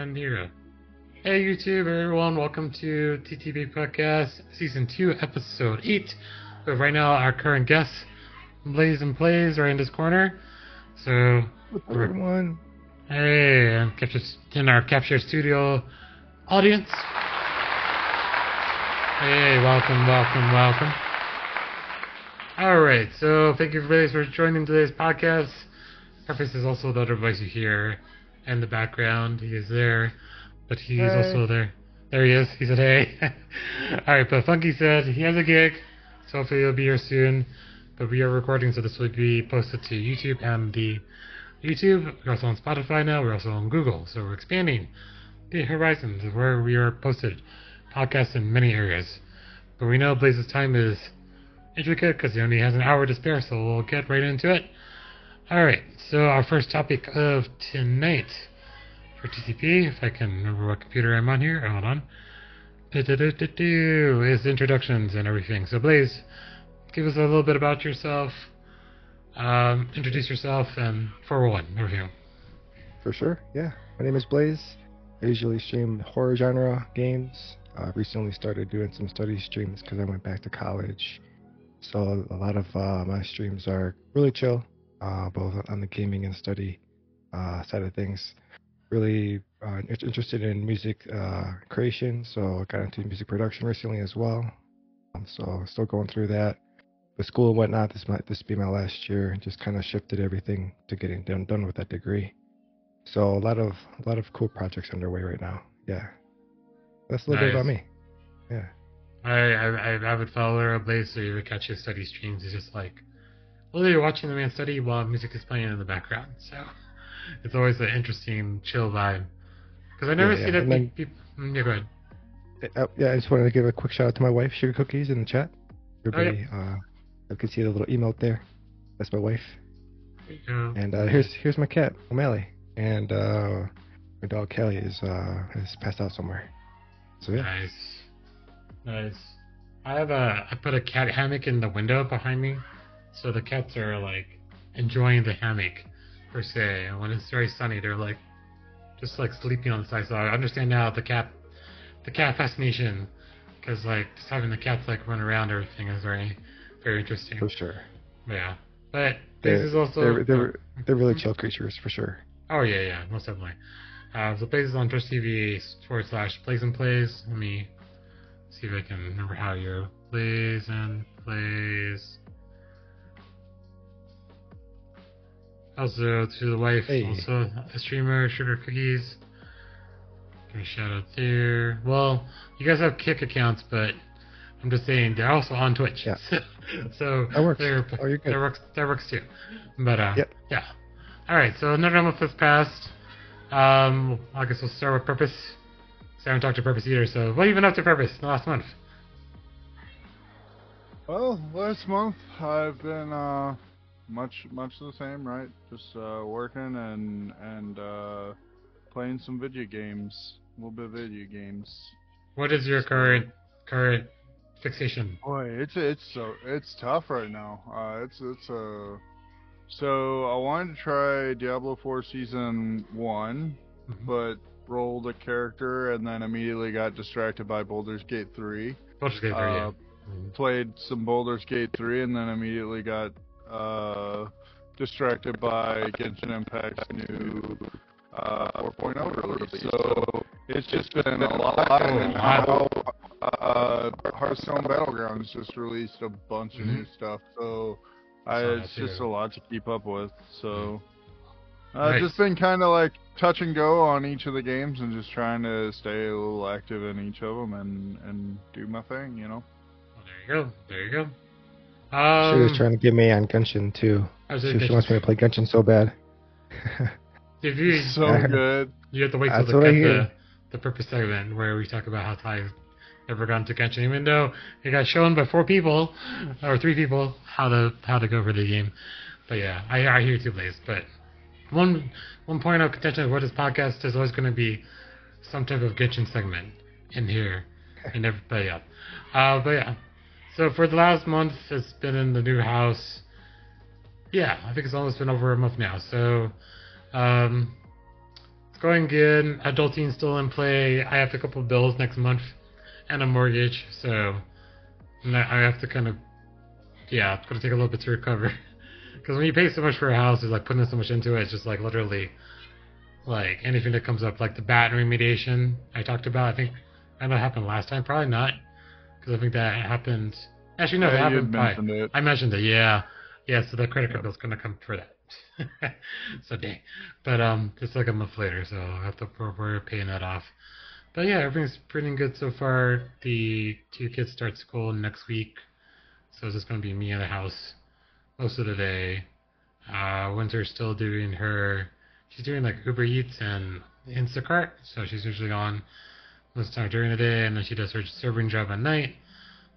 I'm Nira. Hey YouTube, everyone, welcome to TPP Podcast Season 2, Episode 8. But right now, our current guest, Blazin' Plays, right in this corner. So, everyone. Hey, I'm in our Capture Studio audience. Hey, welcome, welcome, welcome. Alright, so thank you for joining today's podcast. Preface is also the other voice you hear. And the background, he is there, but he's also there. There he is. He said, "Hey." All right, but Funky said he has a gig, so hopefully he'll be here soon. But we are recording, so this will be posted to YouTube and the YouTube. We're also on Spotify now. We're also on Google, so we're expanding the horizons of where we are posted podcasts in many areas. But we know Blaze's time is intricate because he only has an hour to spare, so we'll get right into it. Alright, so our first topic of tonight for TCP, if I can remember what computer I'm on here, hold on, is introductions and everything. So Blaze, give us a little bit about yourself, introduce yourself, and 401 review. For sure, yeah. My name is Blaze. I usually stream horror genre games. I recently started doing some study streams because I went back to college. So a lot of my streams are really chill. Both on the gaming and study side of things. Really interested in music creation, so I got into music production recently as well. So still going through that. With school and whatnot, this be my last year. Just kind of shifted everything to getting done with that degree. So a lot of cool projects underway right now. Yeah, that's a little bit about me. Yeah, I'm an avid follower of Blaze, so you would catch his study streams. It's just like, well, you're watching the man study while music is playing in the background, so it's always an interesting, chill vibe. Because I never see that many people. Yeah, go ahead. I just wanted to give a quick shout out to my wife, Sugar Cookies, in the chat. Everybody, I can see the little emote there. That's my wife. There you go. And here's my cat, O'Malley, and my dog Kelly is passed out somewhere. So yeah. Nice, nice. I put a cat hammock in the window behind me. So the cats are like enjoying the hammock per se, and when it's very sunny, they're like just like sleeping on the side. So I understand now the cat fascination, because like just having the cats like run around everything is very, very interesting. For sure. Yeah, but Blaze is also they're really chill creatures for sure. Oh yeah, most definitely. So Blaze is on twitch.tv/blazin plays. Let me see if I can remember how you're Blazin' Plays. Also to the wife, also a streamer, Sugar Cookies. Give a shout out there. Well, you guys have Kick accounts, but I'm just saying they're also on Twitch. Yeah. So that works. That works too. But yeah. All right. So another month has passed. I guess we'll start with Purpose. So I haven't talked to Purpose either. So what have you been up to, Purpose, in the last month? Well, last month I've been much the same, right? Just working and playing some video games, a little bit of video games. What is your current fixation? Boy, it's tough right now. So I wanted to try Diablo 4 Season 1, but rolled a character and then immediately got distracted by Baldur's Gate 3. Yeah. Played some Baldur's Gate 3 and then immediately got distracted by Genshin Impact's new 4.0 release. So it's just been a lot of now. Hearthstone Battlegrounds just released a bunch of new stuff, so it's just a lot to keep up with. So I've just been kind of like touch and go on each of the games and just trying to stay a little active in each of them and do my thing, you know. Well, there you go. She was trying to get me on Genshin too. She wants me to play Genshin so bad. It's so good. You have to wait till the Purpose segment where we talk about how Ty's never gotten to Genshin, even though it got shown by three people how to go for the game. But yeah, I hear two plays. But one point of contention for this podcast is always going to be some type of Genshin segment in here and everybody else. But yeah. So for the last month, it's been in the new house. Yeah, I think it's almost been over a month now. So going good. Adulting still in play. I have a couple bills next month and a mortgage, so I have to kind of, yeah, it's going to take a little bit to recover. Because when you pay so much for a house, it's like putting so much into it, it's just like literally like anything that comes up, like the bat remediation I talked about. I think I know it happened last time, probably not, because I think that happened. Actually, no, yeah, it happened. I mentioned it, yeah. Yeah, so the credit card bill's going to come for that. So dang. But it's like a month later, so I have to worry paying that off. But yeah, everything's pretty good so far. The two kids start school next week, so it's just going to be me in the house most of the day. Winter's still doing her. She's doing like Uber Eats and Instacart, so she's usually on most of the time during the day, and then she does her serving job at night.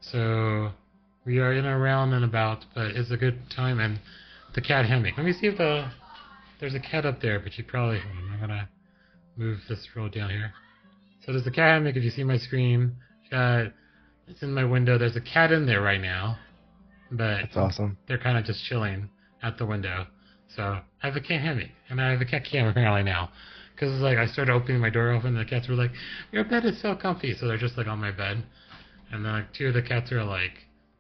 So we are in a round and about, but it's a good time. And the cat hammock. Let me see if there's a cat up there, but you probably. I'm gonna move this roll down here. So there's a cat hammock. If you see my screen, it's in my window. There's a cat in there right now, but that's awesome. They're kind of just chilling at the window. So I have a cat hammock and I have a cat camera apparently now, because like I started opening my door open, and the cats were like, "Your bed is so comfy," so they're just like on my bed. And then like two of the cats are like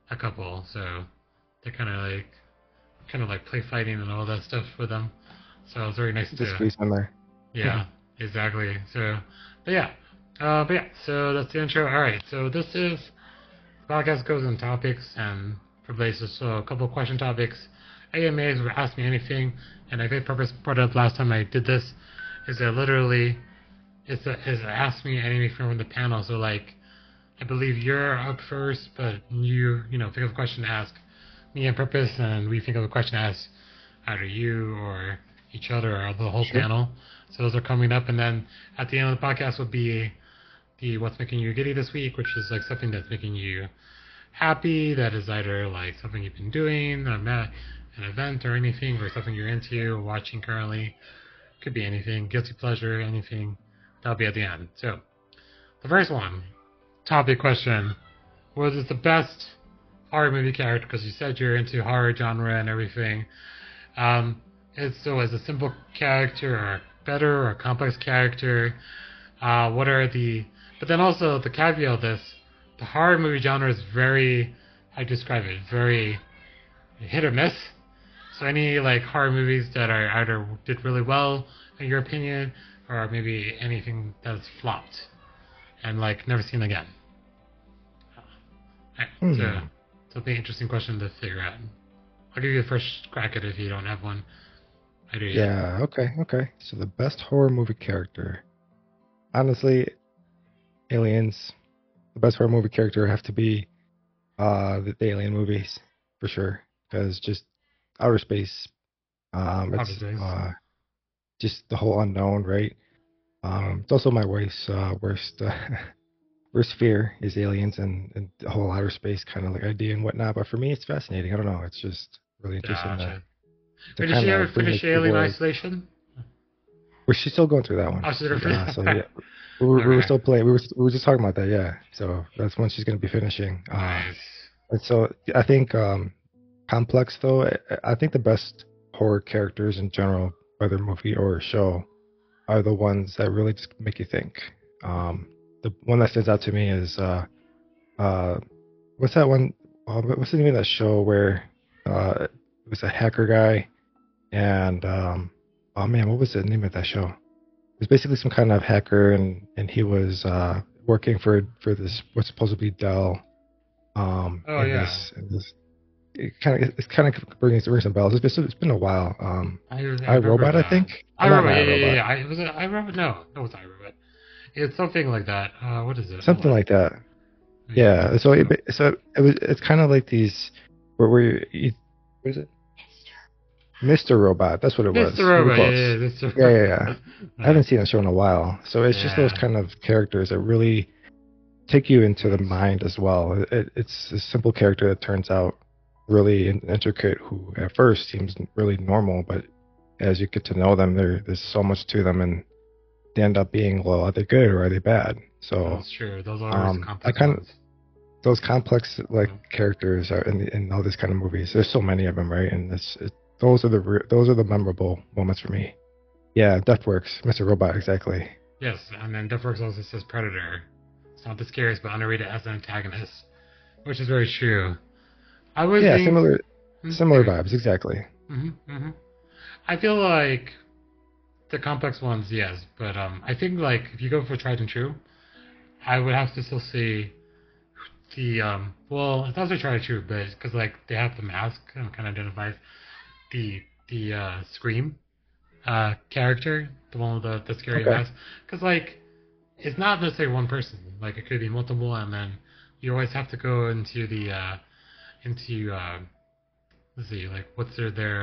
a couple, so they're kind of like play fighting and all that stuff with them. So it was very nice to squeeze on there. Yeah, exactly. So, but yeah. So that's the intro. All right. So this is podcast goes on topics and for places. So a couple of question topics. AMAs were ask me anything, and I made purpose brought up last time I did this. Is that literally is ask me anything from the panel. So like. I believe you're up first, but you think of a question to ask me on purpose, and we think of a question to ask either you or each other or the whole panel. So those are coming up, and then at the end of the podcast will be the what's making you giddy this week, which is like something that's making you happy, that is either like something you've been doing, an event or anything, or something you're into or watching currently. Could be anything, guilty pleasure, anything. That'll be at the end. So the first one. Topic question: was it the best horror movie character? Because you said you're into horror genre and everything. So as a simple character, or better, or complex character, what are the? But then also the caveat of this: the horror movie genre is very, I describe it, very hit or miss. So any like horror movies that are either did really well in your opinion, or maybe anything that's flopped. And like never seen again. So it'll be an interesting question to figure out. I'll give you a first crack at it if you don't have one. I do. Yeah. Okay. So the best horror movie character, honestly, Aliens. The best horror movie character have to be the Alien movies for sure, because just outer space, just the whole unknown, right? It's also my wife's worst fear is aliens and the whole outer space kind of like idea and whatnot. But for me, it's fascinating. I don't know. It's just really interesting. Gotcha. Wait, did she ever finish Alien Isolation? Well, she's still going through that one. We were still playing. We were just talking about that. Yeah. So that's when she's going to be finishing. Nice. And so I think complex though. I think the best horror characters in general, whether movie or show. Are the ones that really just make you think. The one that stands out to me is what's that one? What's the name of that show where it was a hacker guy and oh man, what was the name of that show? It was basically some kind of hacker and he was working for this what's supposed to be Dell. It's kind of bringing some bells. It's been a while. I Robot, that. I think. I Robot. Was it I Robot? No, that was I Robot. It's something like that. What is it? Something like that. Yeah. So it was. It's kind of like these. What is it? Mr. Robot. That's what it was. Mr. Robot. Yeah. I haven't seen the show in a while. So it's just those kind of characters that really take you into the mind as well. It's a simple character that turns out. Really intricate, who at first seems really normal, but as you get to know them, there's so much to them, and they end up being, well, are they good or are they bad? So that's true. Those are complex. Those complex characters are in all these kind of movies. There's so many of them, right? And those are the memorable moments for me. Yeah, DuffWorks. Mr. Robot, exactly. Yes, and then DuffWorks also says Predator. It's not the scariest, but underrated as an antagonist, which is very true. I would think... similar vibes, exactly. I feel like the complex ones, yes, but I think like if you go for tried and true, I would have to still see the well, it's also tried and true, but because like they have the mask and kind of identifies the Scream character, the one with the scary mask, because like it's not necessarily one person, like it could be multiple, and then you always have to go into the let's see, like what's their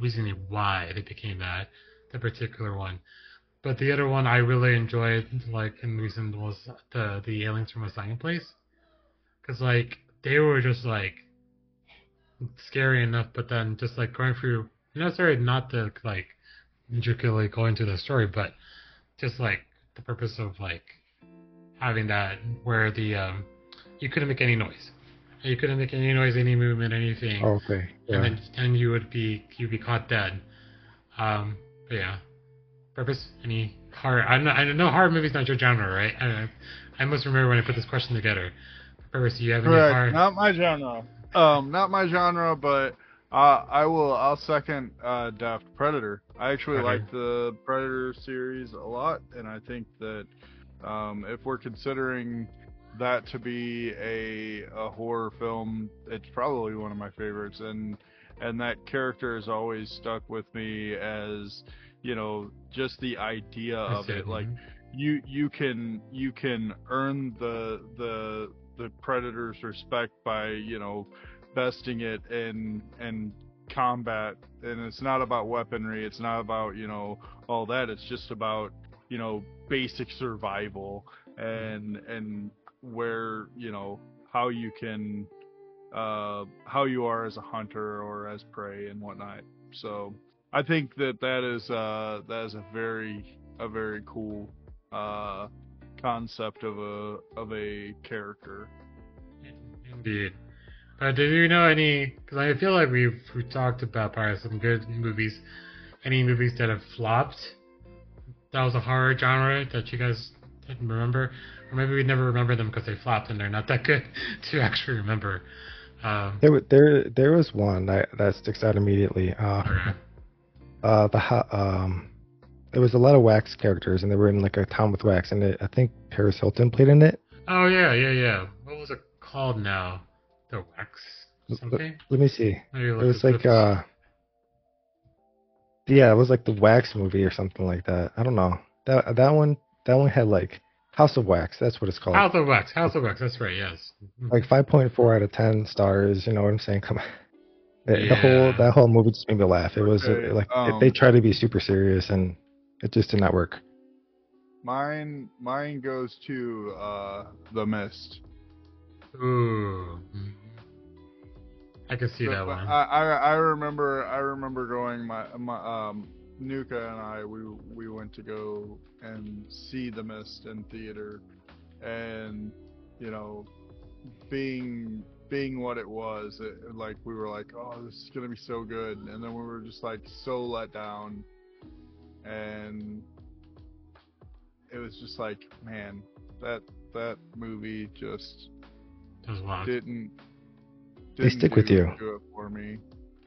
reasoning why they became that particular one. But the other one I really enjoyed, like in recent, was the aliens from A Silent Place, because like they were just like scary enough, but then just like going through, necessarily not the like intricately going through the story, but just like the purpose of like having that where the you couldn't make any noise. You couldn't make any noise, any movement, anything. Okay. Yeah. And then you'd be caught dead. But yeah. Purpose? Any horror? I know horror movies not your genre, right? I must remember when I put this question together. Purpose? Do you have any horror? Not my genre. Not my genre, but I'll second Daft Predator. I actually like the Predator series a lot, and I think that if we're considering that to be a horror film, it's probably one of my favorites, and that character has always stuck with me as, you know, just the idea of it. Like you can earn the Predator's respect by, you know, besting it in combat, and it's not about weaponry, it's not about, you know, all that, it's just about, you know, basic survival and where, you know, how you can how you are as a hunter or as prey and whatnot. So I think that is a very cool concept of a character. Indeed. Do you know any, because I feel like we talked about probably some good movies, any movies that have flopped that was a horror genre that you guys didn't remember? Or maybe we never remember them because they flopped and they're not that good to actually remember. There was one that sticks out immediately. There was a lot of wax characters, and they were in like a town with wax, and I think Paris Hilton played in it. Oh yeah. What was it called now? The Wax something? Let me see. It was like it was like the Wax movie or something like that. I don't know. That one had like House of Wax, that's what it's called. House of Wax, that's right, yes. Like 5.4 out of 10 stars, you know what I'm saying? Come on. That whole movie just made me laugh. It was they tried to be super serious, and it just did not work. Mine goes to The Mist. Ooh. I can see that one. I remember going my Nuka and I, we went to go and see The Mist in theater, and, you know, being what it was, we were like, oh, this is gonna be so good, and then we were just like so let down, and it was just like, man, that movie just didn't stick with you. Do it for me.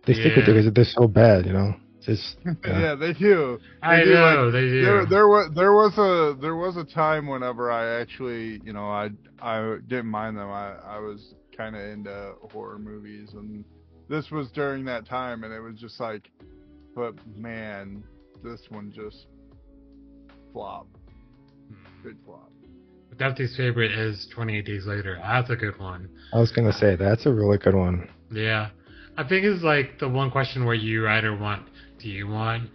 They stick with you because they're so bad, you know. Just, yeah, they do. They do. There was a time whenever I actually, you know, I didn't mind them. I was kind of into horror movies, and this was during that time, and it was just like, but man, this one just flopped. Big flop. Duffy's favorite is 28 Days Later. That's a good one. I was gonna say that's a really good one. Yeah, I think it's like the one question where you either want. Do you want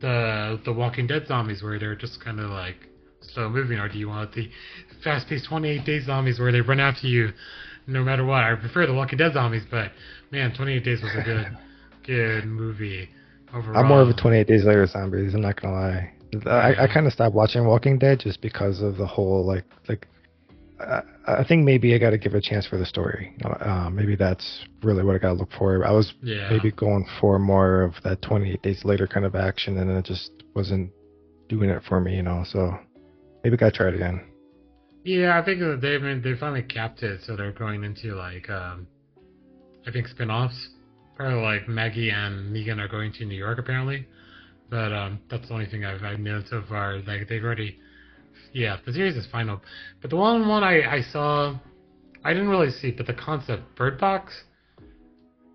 the Walking Dead zombies where they're just kind of like slow moving, or do you want the fast-paced 28-day zombies where they run after you no matter what? I prefer the Walking Dead zombies, but man, 28 Days was a good movie overall. I'm more of a 28 Days Later zombies. I'm not gonna lie. I kind of stopped watching Walking Dead just because of the whole like I think maybe I got to give it a chance for the story. Maybe that's really what I got to look for. I was maybe going for more of that 28 Days Later kind of action, and it just wasn't doing it for me, you know. So maybe I got to try it again. Yeah, I think they finally capped it, so they're going into like I think spin-offs. Probably like Maggie and Negan are going to New York apparently, but that's the only thing I've known so far. Like they've already. Yeah, the series is final. But the one I saw, I didn't really see, but the concept, Bird Box,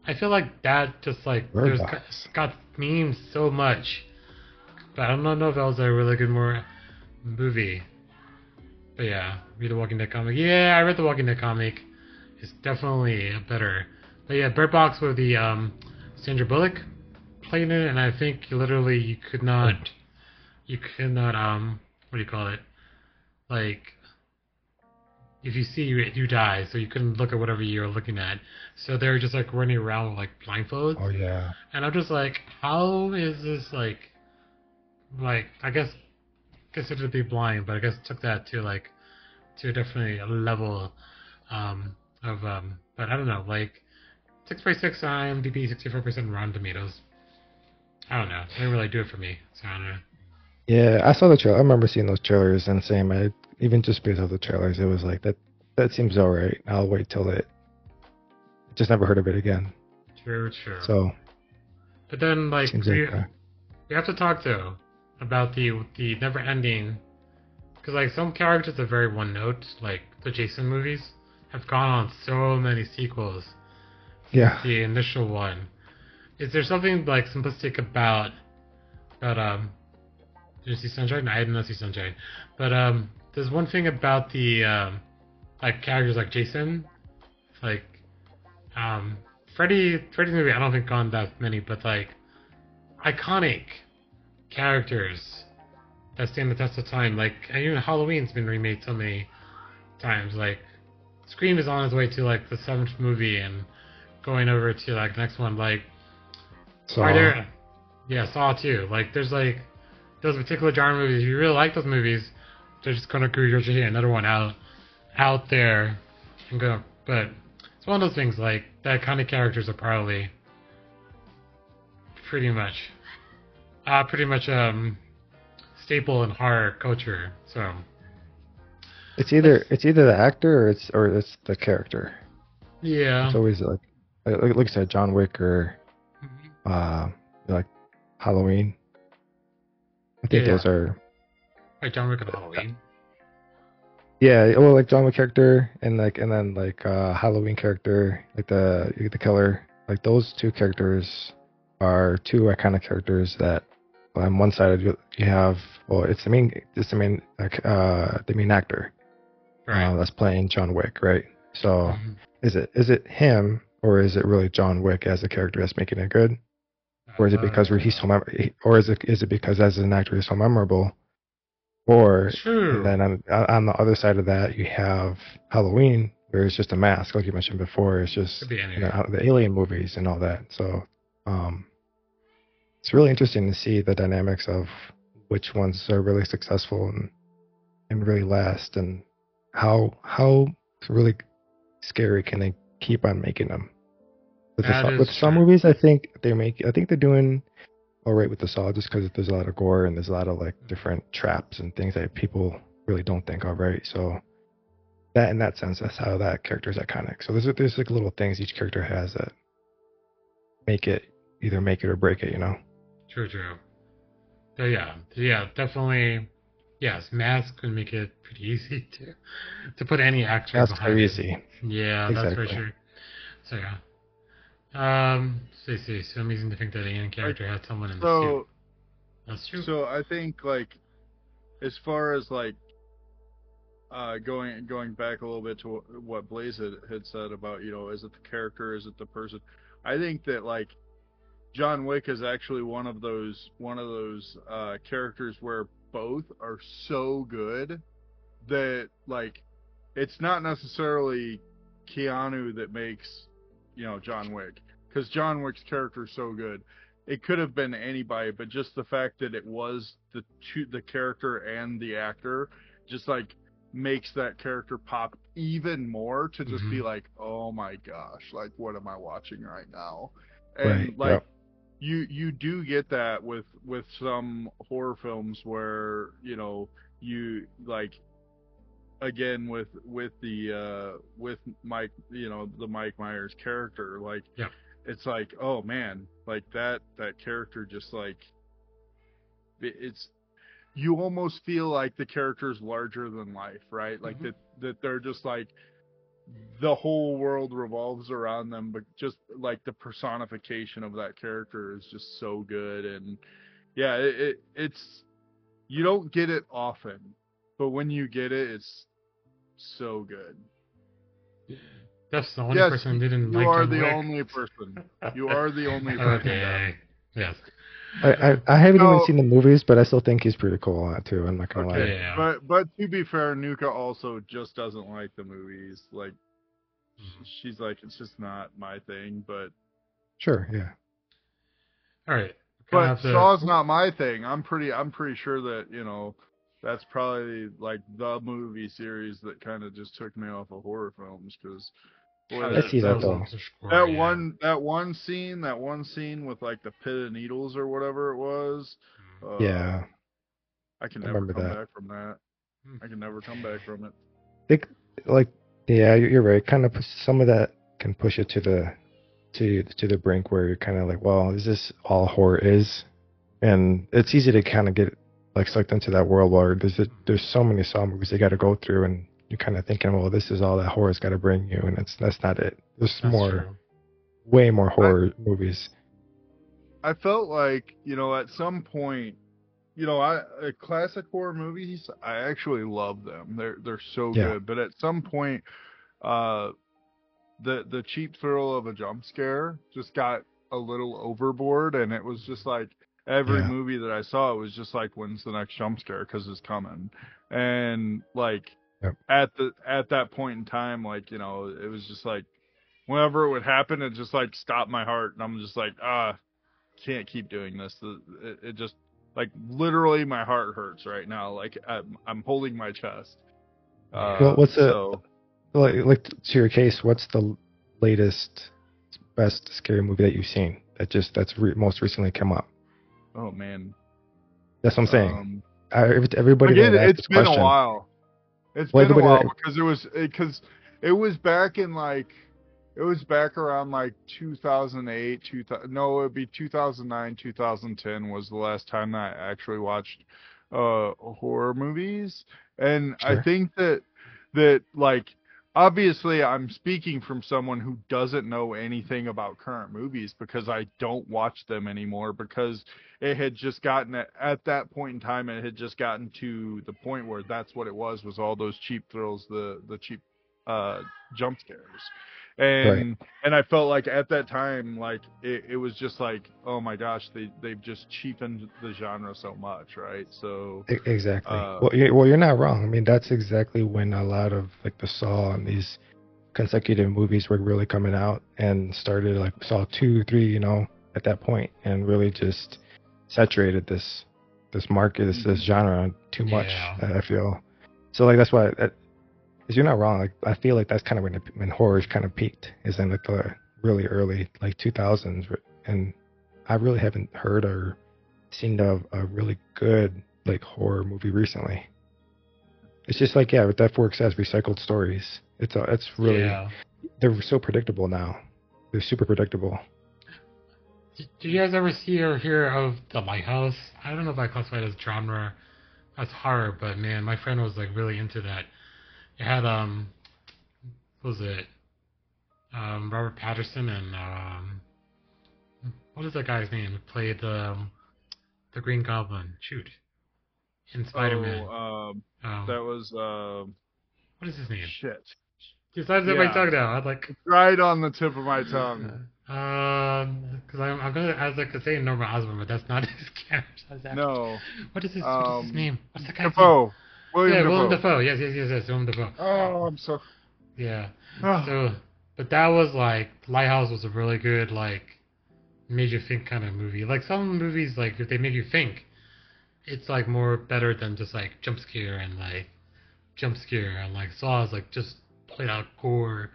I feel like that just like, got memes so much. But I don't know if that was a really good movie. But yeah, read the Walking Dead comic. Yeah, I read the Walking Dead comic. It's definitely better. But yeah, Bird Box with the Sandra Bullock playing it, and I think literally you could not, what do you call it? Like, if you see it, you die, so you couldn't look at whatever you're looking at. So they're just, like, running around with, like, blindfolds. Oh, yeah. And I'm just like, how is this, like, I guess considered to be blind, but I guess took that to, like, to definitely a level but I don't know, like, 6x6 IMDb, 64% Rotten Tomatoes. I don't know. They didn't really do it for me, so I don't know. Yeah, I saw the trailer. I remember seeing those trailers and saying, even just based off the trailers, it was like, that seems all right. I'll wait till it. Just never heard of it again. True. So. But then, like, we have to talk, though, about the never-ending. Because, like, some characters are very one-note. Like, the Jason movies have gone on so many sequels. Yeah. The initial one. Is there something, like, simplistic about did you see Sunshine? No, I didn't see Sunshine. But there's one thing about the like characters like Jason, like Freddy's movie. I don't think gone that many, but like iconic characters that stand the test of time. Like and even Halloween's been remade so many times. Like Scream is on its way to like the 7th movie and going over to like the next one. Like Saw. Saw too. Like there's like. Those particular genre movies, if you really like those movies, they're just gonna regurgitate another one out there, and go. But it's one of those things like that kind of characters are probably pretty much staple in horror culture. So it's either the actor or it's the character. Yeah, it's always like I said, John Wick or like Halloween. I think those are like John Wick and Halloween. Like John Wick character and then Halloween character, like the killer. Like those two characters are two iconic characters that on one side you have it's the main actor, right? That's playing John Wick, right? So is it him or is it really John Wick as the character that's making it good? Or is it because he's so memorable? Or is it because as an actor he's so memorable? Or then on the other side of that you have Halloween, where it's just a mask, like you mentioned before. It's just the alien movies and all that. So it's really interesting to see the dynamics of which ones are really successful and really last, and how really scary can they keep on making them. With Saw movies, I think they're doing all right with the Saw, just because there's a lot of gore and there's a lot of like different traps and things that people really don't think of, right? So that in that sense, that's how that character is iconic. So there's like little things each character has that either make it or break it, you know? True. So yeah, definitely. Yes, mask would make it pretty easy to put any actor. That's pretty easy. Yeah, exactly. That's for sure. So yeah. So amazing to think that any character had someone in the suit. That's true. So I think like, as far as like, going back a little bit to what Blaze had said about, you know, is it the character, is it the person? I think that like, John Wick is actually one of those characters where both are so good that like, it's not necessarily Keanu that makes. You know, John Wick, because John Wick's character is so good. It could have been anybody, but just the fact that it was the character and the actor just like makes that character pop even more to just be like, oh my gosh, like what am I watching right now? And right. like you do get that with some horror films where, you know, you like again with Mike, you know, the Mike Myers character, like it's like, oh man, like that character just like it's you almost feel like the character's larger than life, right? Like that they're just like the whole world revolves around them, but just like the personification of that character is just so good. And yeah, it's you don't get it often, but when you get it, it's so good. That's the only person who didn't like it. You are the only person. You are the only person. Okay. Yes. I haven't even seen the movies, but I still think he's pretty cool too. I'm not gonna lie. Yeah. But to be fair, Nuka also just doesn't like the movies. Like she's like, it's just not my thing. But sure, yeah. All right. But Saw's not my thing. I'm pretty sure that, you know, that's probably like the movie series that kind of just took me off of horror films, because I see that though. That one scene with like the pit of needles or whatever it was. Yeah, I can never come back from it. Yeah, you're right. Kind of some of that can push it to the brink where you're kind of like, well, is this all horror is? And it's easy to kind of get like sucked into that world where there's so many Saw movies they got to go through, and you're kind of thinking, well, this is all that horror's got to bring you, and that's not it. There's way more horror movies. I felt like, you know, at some point, you know, classic horror movies, I actually love them. They're so good. But at some point, the cheap thrill of a jump scare just got a little overboard, and it was just like every movie that I saw, it was just like, when's the next jump scare? Because it's coming. And like, at that point in time, like, you know, it was just like whenever it would happen, it just like stopped my heart, and I'm just like, can't keep doing this. It just like literally my heart hurts right now. Like I'm holding my chest. Well, to your case, what's the latest best scary movie that you've seen that's most recently come up? Oh man, that's what I'm saying. Everybody again, it's been a while. It's been a while because it was back in like, it was back around like 2008, 2000, no, it would be 2009, 2010 was the last time that I actually watched horror movies. And I think that like, obviously I'm speaking from someone who doesn't know anything about current movies because I don't watch them anymore, because it had just gotten at that point in time, it had just gotten to the point where that's what it was all those cheap thrills, the cheap jump scares. And I felt like at that time, like it was just like, oh my gosh, they've just cheapened the genre so much, right? So exactly. Well, you're not wrong. I mean, that's exactly when a lot of like the Saw and these consecutive movies were really coming out and started, like Saw 2, 3, you know, at that point, and really just saturated this market, this genre too much. I feel so like that's why. You're not wrong. Like, I feel like that's kind of when horror kind of peaked, is in like the really early like 2000s, and I really haven't heard or seen of a really good like horror movie recently. It's just like what that fork says, recycled stories. It's really they're so predictable now. They're super predictable. Did you guys ever see or hear of The Lighthouse? I don't know if I classify it as genre, as horror, but man, my friend was like really into that. It had Robert Pattinson and what is that guy's name who played the Green Goblin? Shoot, in Spider-Man. That was what is his name? Shit. Besides everybody talking about, I'd like right on the tip of my tongue. Because I'm gonna, I was like to say Norman Osborn, but that's not his character. No. What is his name? What's the guy's name? Willem Dafoe. Yes, Willem Dafoe. Oh, I'm sorry. Yeah. Oh. So, but that was like, Lighthouse was a really good, like, made you think kind of movie. Like, some movies, like, if they make you think, it's like more better than just like jump scare and like jump scare. And like Saw is like just played out gore.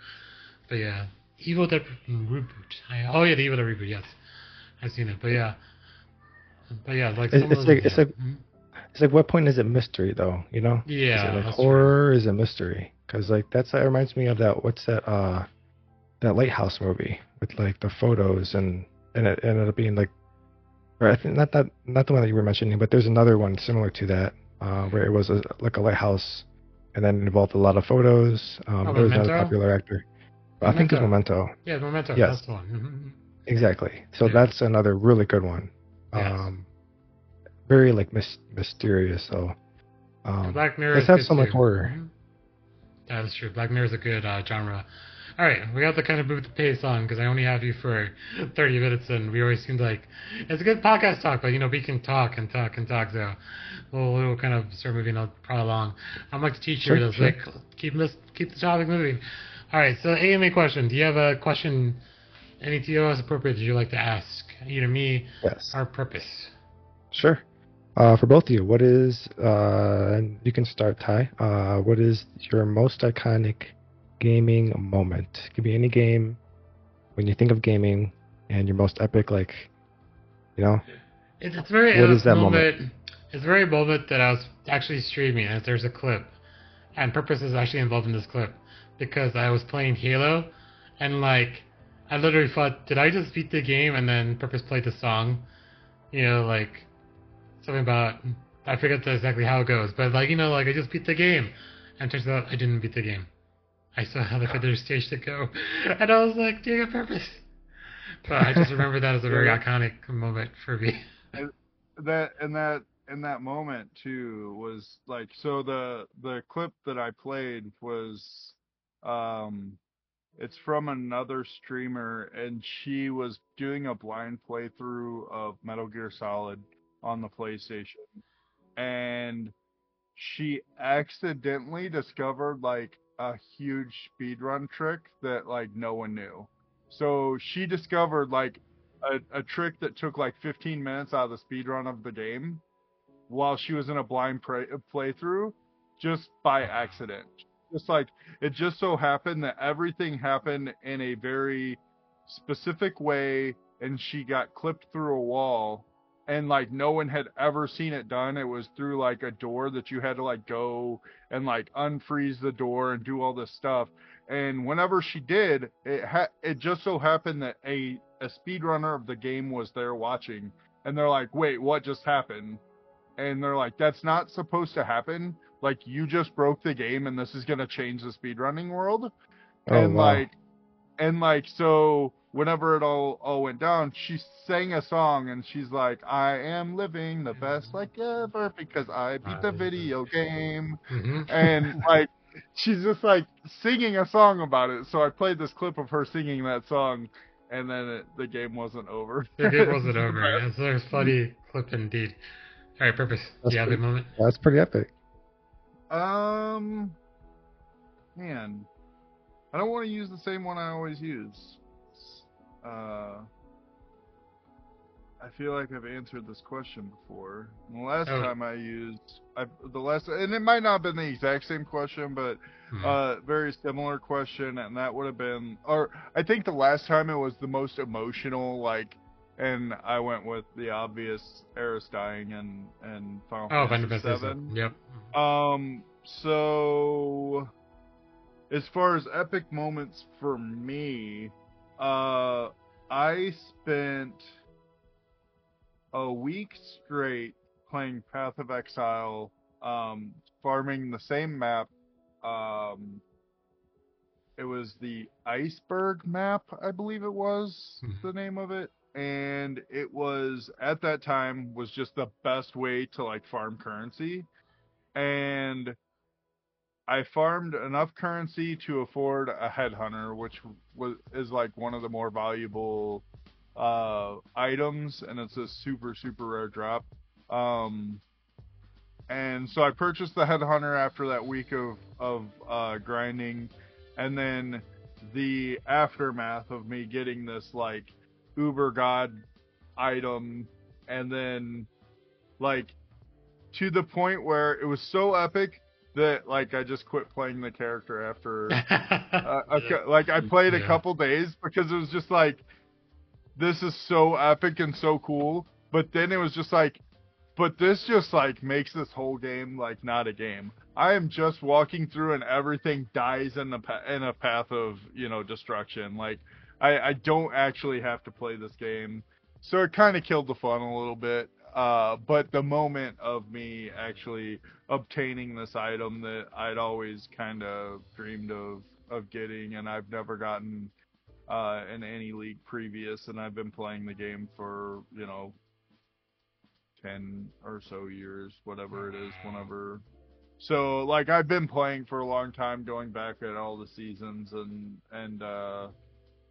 But yeah, Evil Dead reboot. Oh yeah, the Evil Dead reboot. Yes, I've seen it. But yeah, like some it's like what point is it mystery though? You know? Yeah. Is it like horror? Right. Or is it mystery? Because like that reminds me of that. What's that? That Lighthouse movie with like the photos and it ended up being like. Or I think not the one that you were mentioning, but there's another one similar to that where it was like a lighthouse, and then involved a lot of photos. There was another popular actor. Memento. I think it's Memento. Yeah, Memento. Yes. That's the one. Mm-hmm. Exactly. So yeah. That's another really good one. Yes. Very like mysterious. So Black Mirror. Let's have some like horror. That is true. Black Mirror is a good genre. All right, we have to kind of move the pace on because I only have you for 30 minutes, and we always seem like it's a good podcast talk, but you know we can talk and talk and talk. So we'll kind of start moving along. I'm like the teacher, that's sure. Like keep the topic moving. All right, so AMA question. Do you have a question, any TOS appropriate, that you like to ask either me, yes, or Purpose? Sure. For both of you, what is you can start, Ty. What is your most iconic gaming moment? It could be any game. When you think of gaming and your most epic, like, you know, it's very. What is that moment? It's very moment that I was actually streaming, and there's a clip, and Purpose is actually involved in this clip because I was playing Halo, and like I literally thought, did I just beat the game? And then Purpose played the song, you know, like something about, I forget exactly how it goes, but like, you know, like I just beat the game, and turns out I didn't beat the game. I still had like another stage to go, and I was like, doing a Purpose. But I just remember that as a very iconic moment for me. And that moment too was like, so the clip that I played was, it's from another streamer, and she was doing a blind playthrough of Metal Gear Solid on the PlayStation, and she accidentally discovered like a huge speedrun trick that like no one knew. So she discovered like a trick that took like 15 minutes out of the speedrun of the game while she was in a blind playthrough just by accident. Just like it just so happened that everything happened in a very specific way, and she got clipped through a wall, and like no one had ever seen it done. It was through like a door that you had to like go and like unfreeze the door and do all this stuff. And whenever she did, it just so happened that a speedrunner of the game was there watching, and they're like, wait, what just happened? And they're like, that's not supposed to happen. Like, you just broke the game, and this is going to change the speedrunning world. Oh, and wow. So whenever it all went down, she sang a song, and she's like, I am living the best like ever because I beat the video game. Mm-hmm. And like, she's just like singing a song about it. So I played this clip of her singing that song, and then the game wasn't over. The game wasn't over. That's a funny clip indeed. All right, Purpose. Do you have a moment? That's pretty epic. Man, I don't want to use the same one I always use. I feel like I've answered this question before. And the last time I used, and it might not have been the exact same question, but very similar question, and that would have been, or I think the last time it was the most emotional, like, and I went with the obvious Eris dying and Final Fantasy VII. Yep. So, as far as epic moments for me, I spent a week straight playing Path of Exile, farming the same map. It was the Iceberg map, I believe it was the name of it. And it was, at that time, was just the best way to like farm currency. And I farmed enough currency to afford a headhunter, which is like one of the more valuable items, and it's a super, super rare drop. And so I purchased the headhunter after that week of grinding, and then the aftermath of me getting this like uber god item, and then like to the point where it was so epic that like I just quit playing the character after like I played a couple days because it was just like, this is so epic and so cool, but then it was just like, but this just like makes this whole game like not a game. I am just walking through and everything dies in a path of, you know, destruction. Like I don't actually have to play this game. So it kind of killed the fun a little bit. But the moment of me actually obtaining this item that I'd always kind of dreamed of getting, and I've never gotten in any league previous, and I've been playing the game for, you know, 10 or so years, whatever it is, whenever. So, like, I've been playing for a long time, going back at all the seasons, and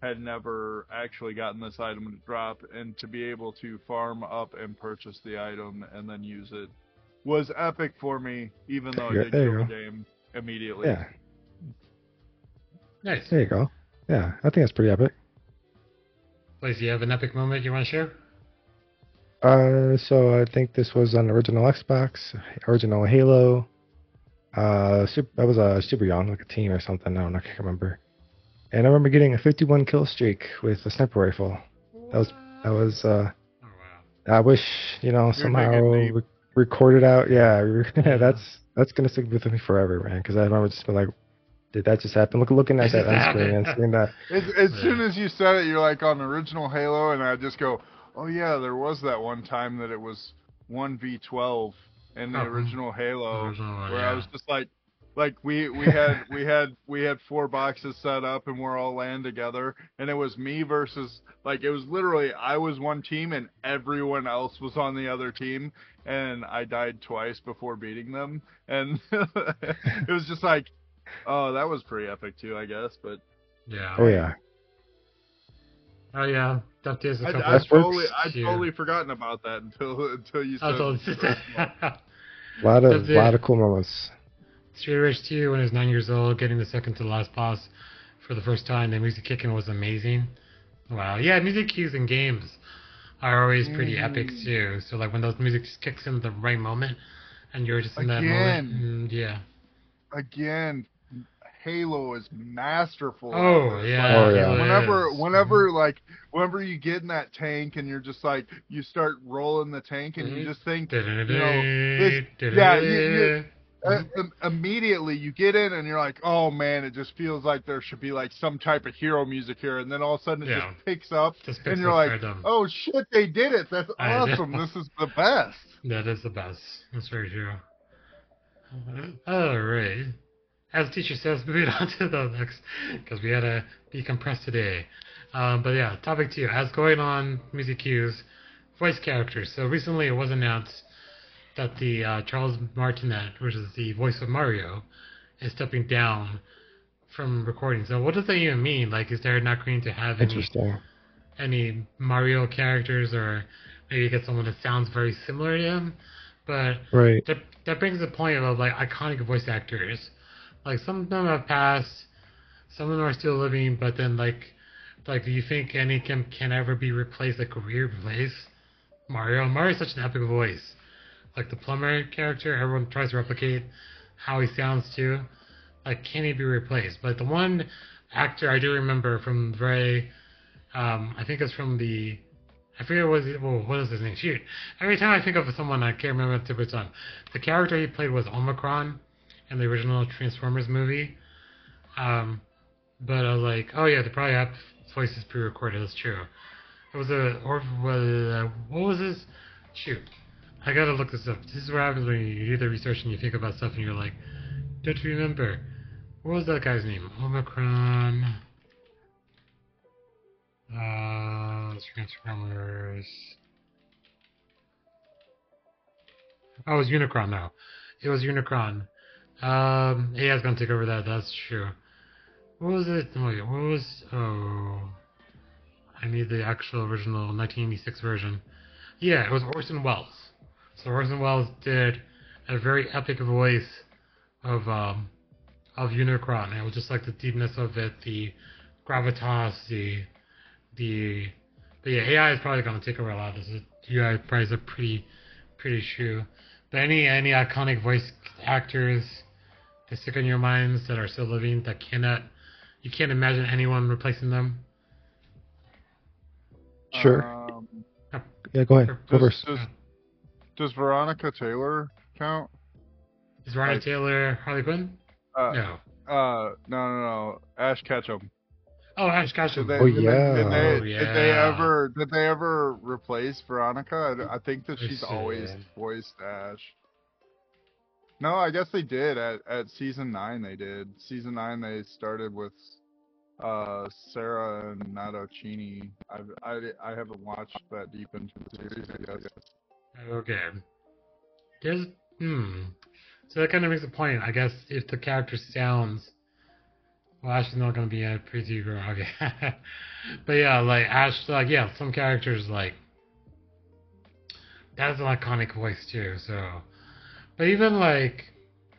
had never actually gotten this item to drop, and to be able to farm up and purchase the item and then use it was epic for me, even though I didn't kill the game immediately. Yeah. Nice. There you go. Yeah, I think that's pretty epic. Blaze, do you have an epic moment you want to share? So I think this was on original Xbox, original Halo. I was super young, like a teen or something. I can't remember. And I remember getting a 51 kill streak with a sniper rifle. That was. Oh, wow. I wish, you know, somehow recorded out. Yeah, that's gonna stick with me forever, man. Because I remember just being like, did that just happen? Looking at that end screen and seeing that. As soon as you said it, you're like on original Halo, and I just go, oh yeah, there was that one time that it was 1v12 in the original Halo, where I was just like we had four boxes set up and we're all LAN together, and it was me versus, like, it was literally I was one team and everyone else was on the other team, and I died twice before beating them, and it was just like, oh, that was pretty epic too, I guess, but yeah. Oh yeah. Oh yeah, I'd totally forgotten about that until you said. A lot of cool moments. Street Rage 2, when he was 9 years old, getting the second to the last boss for the first time. The music kicking was amazing. Wow, yeah, music cues in games are always pretty epic too. So like when those music just kicks in at the right moment, and you're just in that moment. Again. Halo is masterful. Whenever you get in that tank and you're just like, you start rolling the tank and you just think, immediately you get in and you're like, oh man, it just feels like there should be like some type of hero music here, and then all of a sudden it just picks up and you're like, oh shit, they did it. That's awesome. This is the best. That is the best. That's very true. All right. As the teacher says, moving on to the next, because we had to decompress today. But yeah, topic 2, as going on music cues, voice characters. So recently it was announced that the Charles Martinet, which is the voice of Mario, is stepping down from recording. So what does that even mean? Like, is there not going to have any Mario characters, or maybe get someone that sounds very similar to him? But that brings the point of like iconic voice actors. Like, some of them have passed, some of them are still living, but then, like, do you think any can ever be replaced, like, replace Mario? Mario's such an epic voice. Like, the plumber character, everyone tries to replicate how he sounds, too. Like, can he be replaced? But the one actor I do remember from very, I think it's from the, I forget what is his name? Shoot. Every time I think of someone, I can't remember the which one. The character he played was Unicron. In the original Transformers movie, but I was like, oh yeah, they probably have voices pre-recorded. That's true. It was what was this? Shoot, I gotta look this up. This is what happens when you do the research and you think about stuff and you're like, don't you remember? What was that guy's name? Unicron. Transformers. Oh, it was Unicron now. It was Unicron. AI is gonna take over that. That's true. What was it? Wait, what was? Oh, I need the actual original 1986 version. Yeah, it was Orson Welles. So Orson Welles did a very epic voice of Unicron. It was just like the deepness of it, the gravitas, the. But yeah, AI is probably gonna take over a lot of this. AI prices are pretty true. But any iconic voice actors They stick in your minds that are still living, that cannot, you can't imagine anyone replacing them. Sure. Yeah, go ahead. Go first. Does Veronica Taylor count? Is Veronica Taylor Harley Quinn? No. No. Ash Ketchum. Oh, Ash Ketchum. Did they ever replace Veronica? I think that she's always voiced Ash. No, I guess they did. At season 9, they did. Season 9, they started with Sarah and Nattocini. I haven't watched that deep into the series, I guess. Okay. So that kind of makes a point. I guess if the character sounds... Well, Ash is not going to be a pretty girl, okay. But yeah, like, Ash, like, yeah, some characters, like... That's an iconic voice, too, so... But even, like...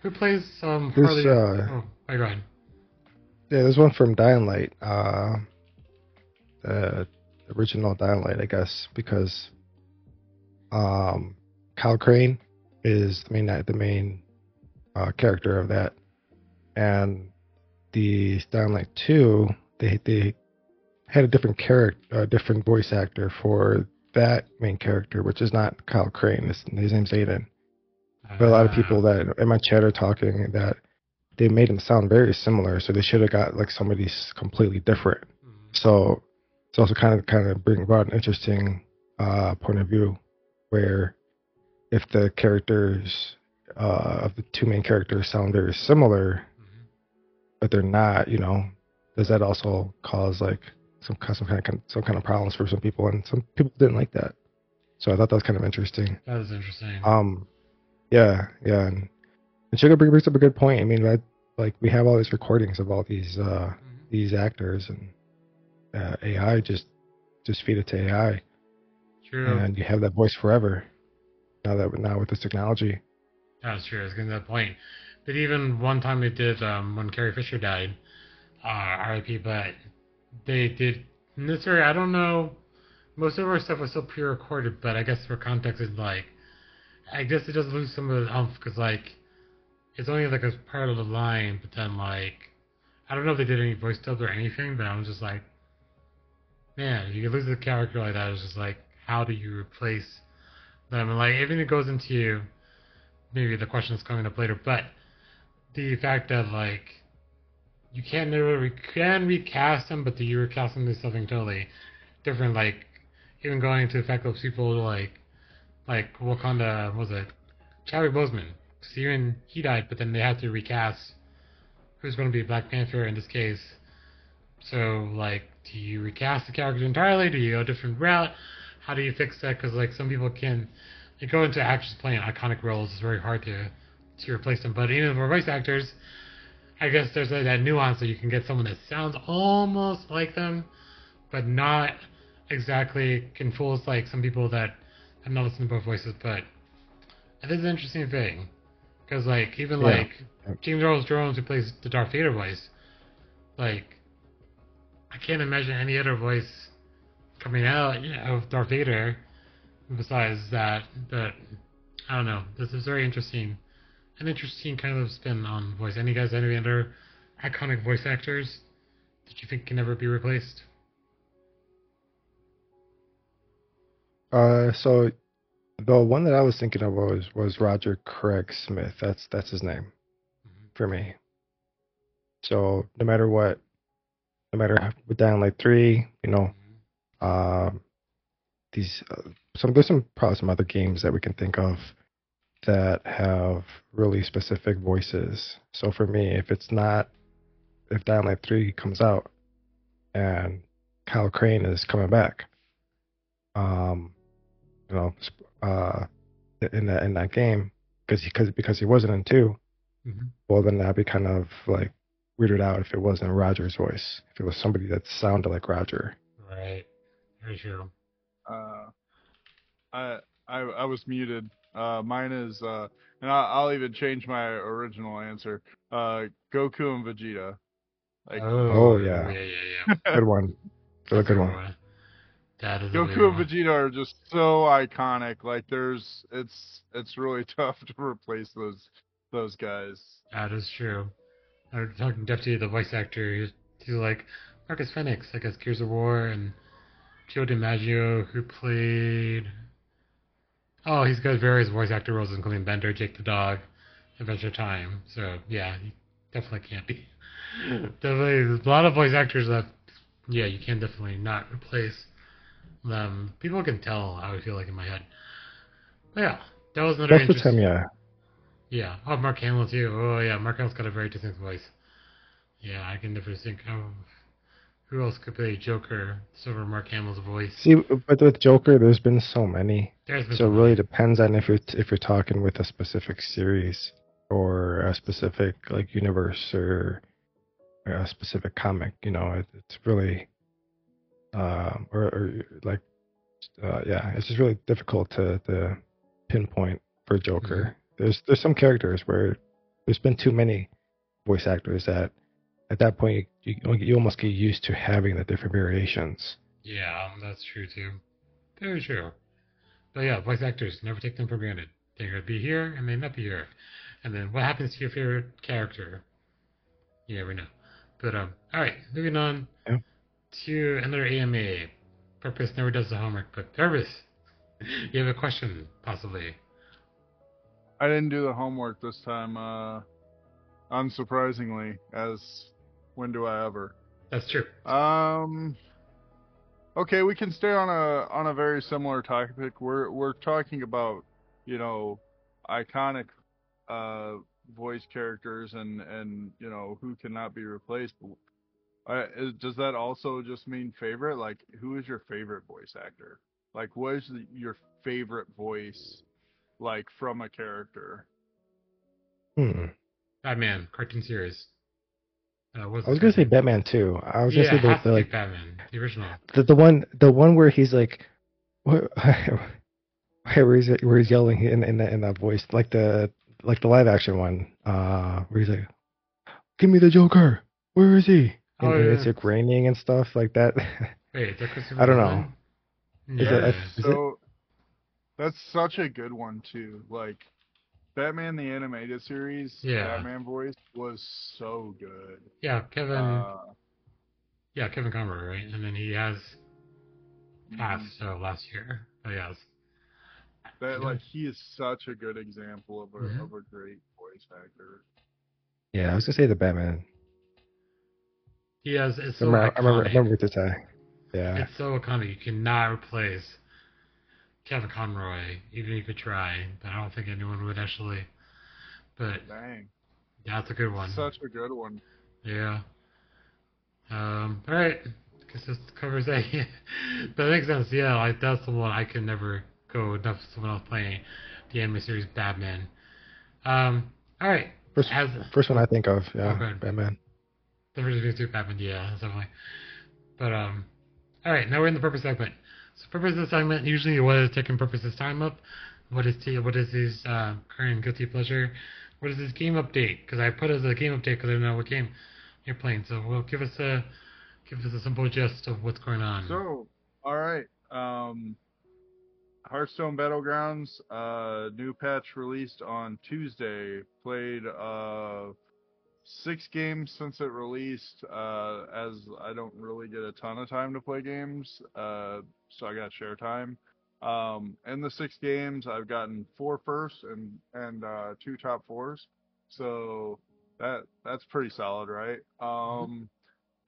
Who plays some Harley... go ahead. Yeah, there's one from Dying Light. The original Dying Light, I guess, because... Kyle Crane is the main character of that, and the Dying Light 2, they had a different character, a different voice actor for that main character, which is not Kyle Crane. His name's Aiden. But a lot of people that in my chat are talking that they made him sound very similar, so they should have got like somebody completely different. So it's also kind of bringing about an interesting point of view, where if the characters of the two main characters sound very similar, but they're not, you know, does that also cause like some kind of problems for some people? And some people didn't like that, so I thought that was kind of interesting. That was interesting. Yeah, and Sugar brings up a good point. I mean, we have all these recordings of all these actors, and AI just feed it to AI. True. And you have that voice forever. Now with this technology. That's true. I was getting to that point. But even one time they did when Carrie Fisher died, R.I.P. But they did in this area. I don't know. Most of our stuff was still pre-recorded, but I guess for context, it's like I guess it does lose some of the oomph because like it's only like a part of the line. But then like I don't know if they did any voice dubs or anything. But I was just like, man, if you could lose a character like that, it's just like, how do you replace them? And like everything goes into maybe the question is coming up later, but the fact that like you can recast them, but you recast them to something totally different. Like even going to the fact that people like Wakanda, what was it, Chadwick Boseman, because even he died, but then they had to recast who's going to be Black Panther in this case. So like, do you recast the character entirely? Do you go a different route? How do you fix that? Because like some people can, they go into actors playing iconic roles. It's very hard to replace them. But even for voice actors, I guess there's like that nuance that you can get someone that sounds almost like them, but not exactly. Can fool like some people that have not listened to both voices. But it is an interesting thing because like even like James Earl Jones, who plays the Darth Vader voice, like I can't imagine any other voice coming out, you know, of Darth Vader besides that. But I don't know, this is very interesting, an interesting kind of spin on voice. Any other iconic voice actors that you think can never be replaced? So the one that I was thinking of was Roger Craig Smith. That's his name for me. So no matter with Dying Light 3, you know, there's probably some other games that we can think of that have really specific voices. So for me, if Dying Light 3 comes out and Kyle Crane is coming back, you know, in that game, because he wasn't in 2, well then I'd be kind of like weirded out if it wasn't Roger's voice, if it was somebody that sounded like Roger. Right. Very true. I was muted. Mine is and I'll even change my original answer. Goku and Vegeta. Like, yeah. Good one. That's a good one. That is Goku and Vegeta are just so iconic. Like it's really tough to replace those those guys. That is true. I was talking to Deputy, the voice actor, who's like Marcus Fenix, I guess, Gears of War, and Joe DiMaggio, who played... Oh, he's got various voice actor roles, including Bender, Jake the Dog, Adventure Time. So, yeah, he definitely can't be. Definitely, there's a lot of voice actors that, yeah, you can definitely not replace them. People can tell how I feel like in my head. But yeah, that was another interesting... Yeah. Oh, Mark Hamill, too. Oh, yeah, Mark Hamill's got a very distinct voice. Yeah, I can definitely think of... Who else could play Joker? Silver Mark Hamill's voice. See, but with Joker, there's been so many. It really depends on if you're talking with a specific series or a specific like universe or a specific comic. You know, it's really it's just really difficult to pinpoint for Joker. Mm-hmm. There's some characters where there's been too many voice actors that. At that point, you almost get used to having the different variations. Yeah, that's true, too. Very true. But yeah, voice actors, never take them for granted. They're going to be here, and they may not be here. And then what happens to your favorite character? You never know. But, all right, moving on to another AMA. Purpose never does the homework, but Purpose, you have a question, possibly. I didn't do the homework this time, unsurprisingly, as... When do I ever? That's true. Okay, we can stay on a very similar topic. We're talking about, you know, iconic voice characters and you know who cannot be replaced. Does that also just mean favorite? Like, who is your favorite voice actor? Like, what is your favorite voice like from a character? Batman cartoon series. I was gonna say Batman too. I was gonna say the Batman, the original. The one where he's like, where he's yelling in that voice, like the live action one, where he's like, "Give me the Joker! Where is he?" And it's like raining and stuff like that. Wait, is that Christopher? I don't know. Yeah. That's such a good one too. Like. Batman the Animated Series, Batman voice was so good. Yeah, Kevin Conroy, right? And then he has passed last year. Oh, yes. He is such a good example of a great voice actor. Yeah, I was gonna say the Batman. He has. It's so iconic. I remember the time. Yeah, it's so iconic. You cannot replace Kevin Conroy, even if you could try, but I don't think anyone would actually. But dang, that's a good one. Such a good one. Yeah. All right, because this covers that. That makes sense. Yeah, like that's the one I can never go enough with someone else playing the anime series Batman. All right. First one I think of, Batman. The first one too, Batman. Yeah, definitely. But all right, now we're in the purpose segment. So purpose of assignment, usually what is taking purpose's time up, what is his current guilty pleasure, what is his game update, because I put as a game update because I don't know what game you're playing, so we'll give us a simple gist of what's going on. So, alright, Hearthstone Battlegrounds, new patch released on Tuesday, played 6 games since it released, as I don't really get a ton of time to play games, so I got share time. In the 6 games, I've gotten 4 firsts and 2 top 4s, so that's pretty solid, right?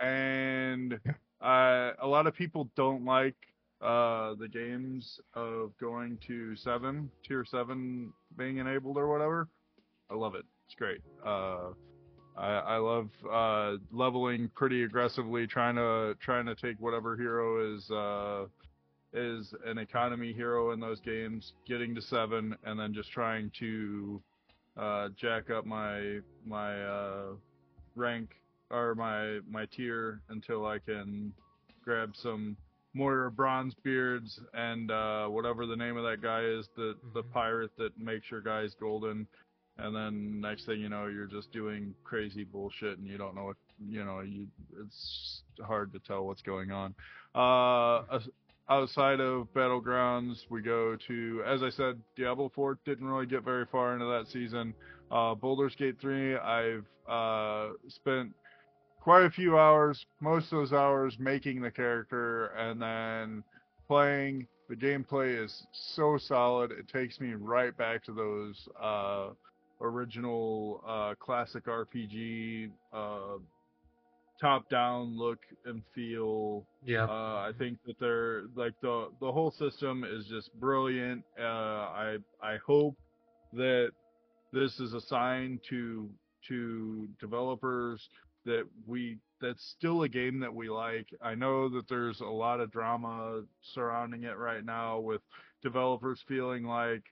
And a lot of people don't like the games of going to tier 7 being enabled or whatever. I love it. It's great. I love leveling pretty aggressively, trying to take whatever hero is an economy hero in those games, getting to 7, and then just trying to jack up my rank or my tier until I can grab some more bronze beards and whatever the name of that guy is, the pirate that makes your guys golden. And then next thing you know, you're just doing crazy bullshit, and you don't know what you know. It's hard to tell what's going on. Outside of Battlegrounds, we go to, as I said, Diablo 4. Didn't really get very far into that season. Baldur's Gate 3, I've spent quite a few hours, most of those hours making the character and then playing. The gameplay is so solid, it takes me right back to those original classic RPG top-down look and feel. Yeah, I think that they're like the whole system is just brilliant. I hope that this is a sign to developers that that's still a game that we like. I know that there's a lot of drama surrounding it right now with developers feeling like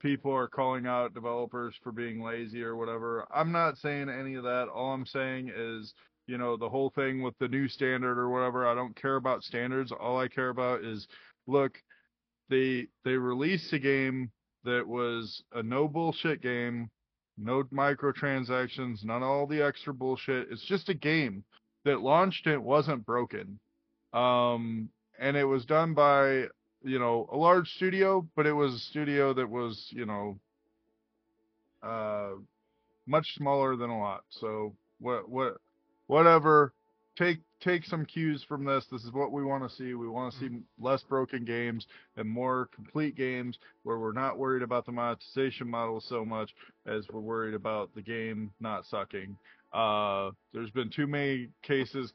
people are calling out developers for being lazy or whatever. I'm not saying any of that. All I'm saying is, you know, the whole thing with the new standard or whatever, I don't care about standards. All I care about is, look, they released a game that was a no bullshit game, no microtransactions, not all the extra bullshit. It's just a game that launched. It wasn't broken. And it was done by, you know, a large studio, but it was a studio that was, you know, much smaller than a lot. So whatever, take some cues from this. This is what we want to see. We want to see less broken games and more complete games where we're not worried about the monetization model so much as we're worried about the game not sucking. There's been too many cases,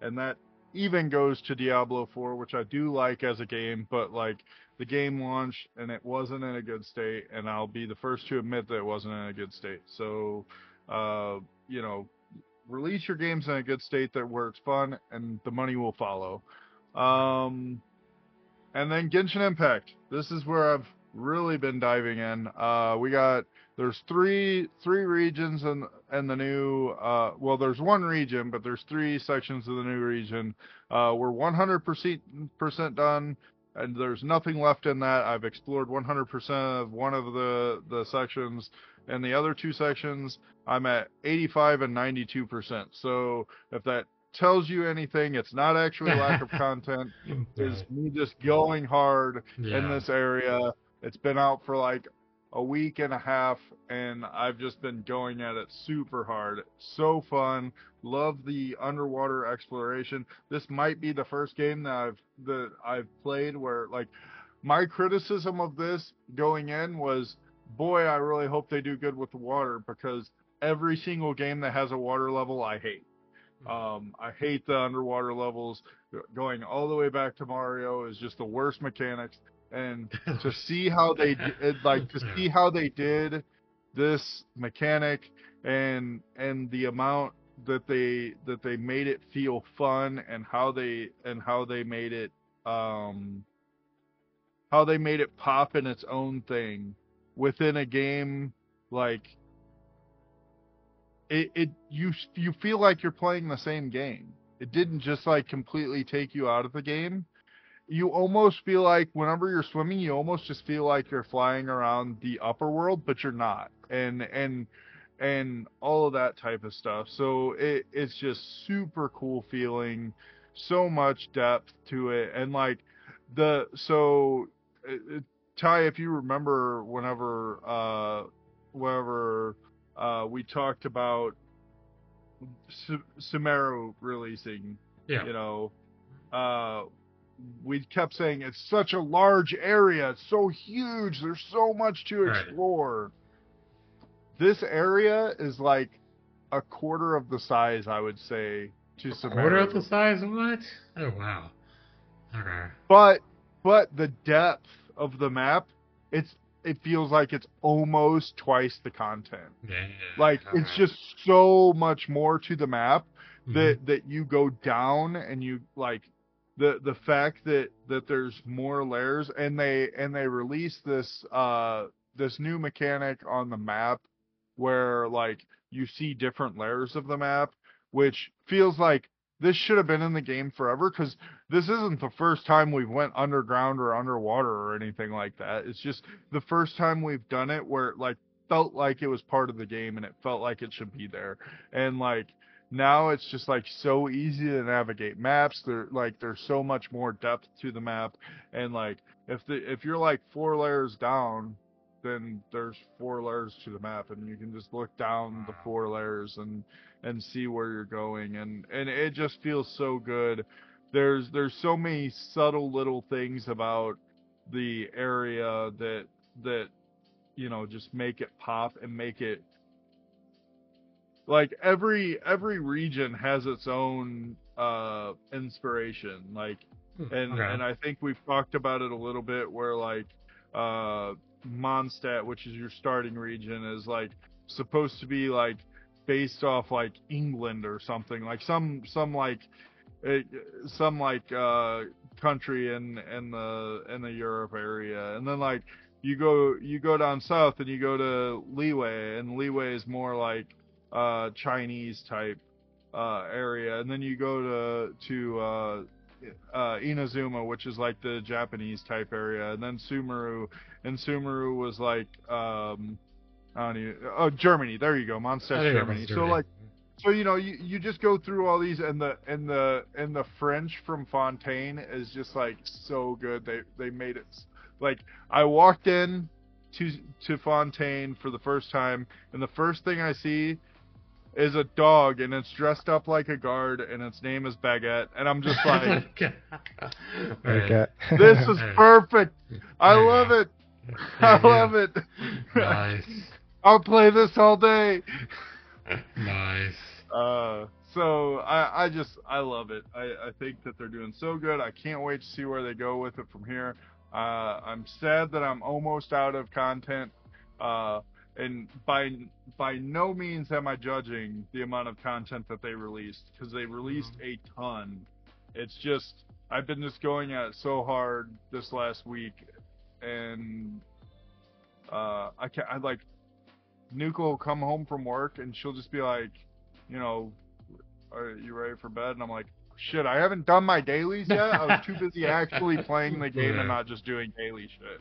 and that even goes to Diablo 4, which I do like as a game, but like the game launched and it wasn't in a good state, and I'll be the first to admit that it wasn't in a good state. So, you know, release your games in a good state that where it's fun, and the money will follow. And then Genshin Impact. This is where I've really been diving in. There's three regions in the new. Well, there's one region, but there's three sections of the new region. We're 100% done, and there's nothing left in that. I've explored 100% of one of the sections. And the other two sections, I'm at 85 and 92%. So if that tells you anything, it's not actually lack of content. It's me just going hard in this area. It's been out for like a week and a half, and I've just been going at it super hard. So fun. Love the underwater exploration. This might be the first game that I've played where, like, my criticism of this going in was, boy, I really hope they do good with the water, because every single game that has a water level, I hate. I hate the underwater levels. Going all the way back to Mario is just the worst mechanics. And to see how they did this mechanic and the amount that they made it feel fun, and how they made it pop in its own thing. Within a game, like you feel like you're playing the same game. It didn't just like completely take you out of the game. You almost feel like whenever you're swimming, you almost just feel like you're flying around the upper world, but you're not. And all of that type of stuff. So it's just super cool feeling, so much depth to it, and like Ty, if you remember, whenever we talked about Sumeru releasing, you know, we kept saying it's such a large area, it's so huge, there's so much to explore. Right. This area is like a quarter of the size, I would say, to Sumeru. A quarter of the size of what? Oh, wow. Okay. But the depth of the map, it feels like it's almost twice the content. Like it's just so much more to the map that you go down, and you like the fact that there's more layers, and they release this new mechanic on the map where like you see different layers of the map, which feels like this should have been in the game forever, because this isn't the first time we've went underground or underwater or anything like that. It's just the first time we've done it where it like felt like it was part of the game, and it felt like it should be there. And like now it's just like so easy to navigate maps. There's so much more depth to the map, and like if you're like 4 layers down, then there's 4 layers to the map, and you can just look down the 4 layers and see where you're going, and it just feels so good. There's so many subtle little things about the area that you know, just make it pop and make it like every region has its own inspiration, like. And okay. And I think we've talked about it a little bit, where like Mondstadt, which is your starting region, is like supposed to be like based off like England or something, like some country in the Europe area. And then like you go down south and you go to Liyue, and Liyue is more like Chinese type area. And then you go to Inazuma, which is like the Japanese type area, and then Sumeru was like Germany. There you go, Mondstadt, Germany. So like, so you know, you just go through all these, and the French from Fontaine is just like so good. They made it like, I walked in to Fontaine for the first time, and the first thing I see is a dog, and it's dressed up like a guard, and its name is Baguette, and I'm just like, this is perfect. I love it. I love it. Nice. I'll play this all day. Nice. So I love it. I think that they're doing so good. I can't wait to see where they go with it from here. I'm sad that I'm almost out of content. And by no means am I judging the amount of content that they released, because they released a ton. It's just, I've been just going at it so hard this last week, and I Nuka will come home from work and she'll just be like, you know, are you ready for bed? And I'm like, shit, I haven't done my dailies yet. I was too busy actually playing the game and not just doing daily shit.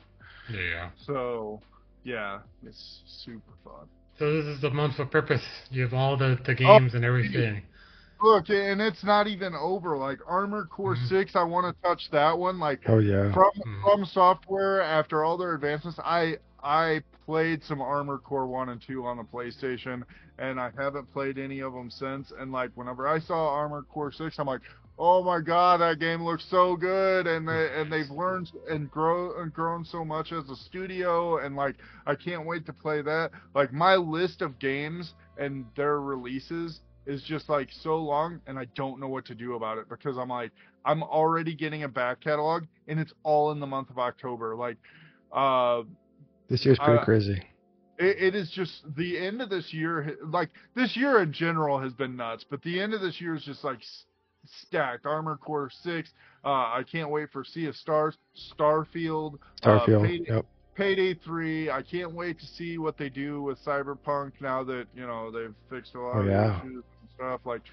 Yeah. So. Yeah, it's super fun. So this is the month of purpose. You have all the games and everything. Look, and it's not even over. Like Armored Core 6, I want to touch that one. Like, from Software, after all their advancements, I played some Armored Core 1 and 2 on the PlayStation, and I haven't played any of them since. And like, whenever I saw Armored Core 6, I'm like, oh my god, that game looks so good, and they've learned and grown so much as a studio, and like, I can't wait to play that. Like, my list of games and their releases is just like so long, and I don't know what to do about it, because I'm like, I'm already getting a back catalog, and it's all in the month of October. Like, this year's pretty crazy. It is just, the end of this year, like, this year in general has been nuts, but the end of this year is just like stacked. Armored Core 6, I can't wait for Sea of Stars, Starfield, Payday 3. I can't wait to see what they do with Cyberpunk now that, you know, they've fixed a lot of issues and stuff. Like,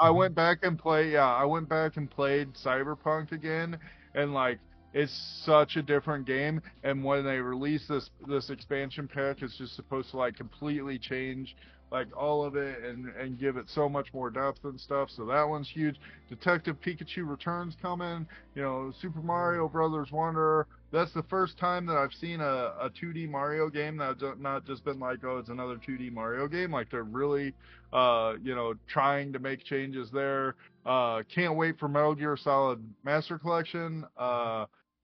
I went back and played Cyberpunk again, and like, it's such a different game. And when they release this expansion pack, it's just supposed to like completely change like all of it and give it so much more depth and stuff. So that one's huge. Detective Pikachu Returns coming, you know, Super Mario Brothers Wonder. That's the first time that I've seen a 2D Mario game that I've not just been like, oh, it's another 2D Mario game. Like, they're really, you know, trying to make changes there. Can't wait for Metal Gear Solid Master Collection.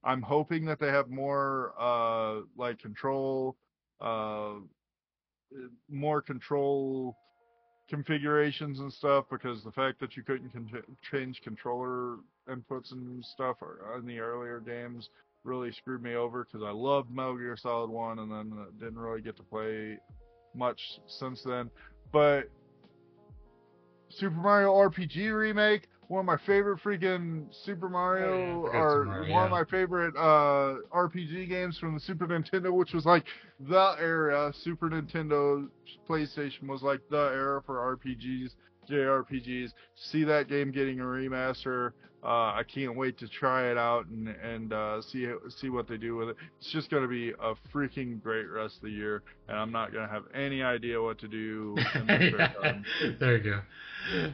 I'm hoping that they have more, like, control configurations and stuff, because the fact that you couldn't change controller inputs and stuff in the earlier games really screwed me over, because I loved Metal Gear Solid 1 and then didn't really get to play much since then. But Super Mario RPG Remake, one of my favorite freaking one of my favorite RPG games from the Super Nintendo, which was like the era. Super Nintendo, PlayStation was like the era for RPGs, JRPGs. See that game getting a remaster. I can't wait to try it out and see what they do with it. It's just going to be a freaking great rest of the year, and I'm not going to have any idea what to do. There you go.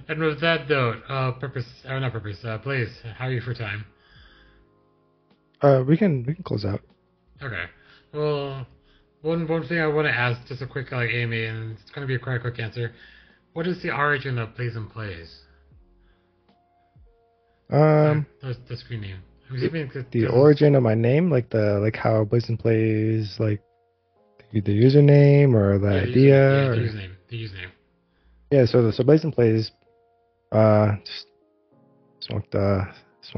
And with that note, Blaze, how are you for time? We can close out. Okay. Well, one thing I want to ask, just a quick, like, Amy, and it's going to be quite a quick answer. What is the origin of Blazin' Plays? The screen name. The origin of my name, like how Blazin' Plays, like the username or the idea. Yeah, the username. Yeah, so Blazin' Plays, just smoked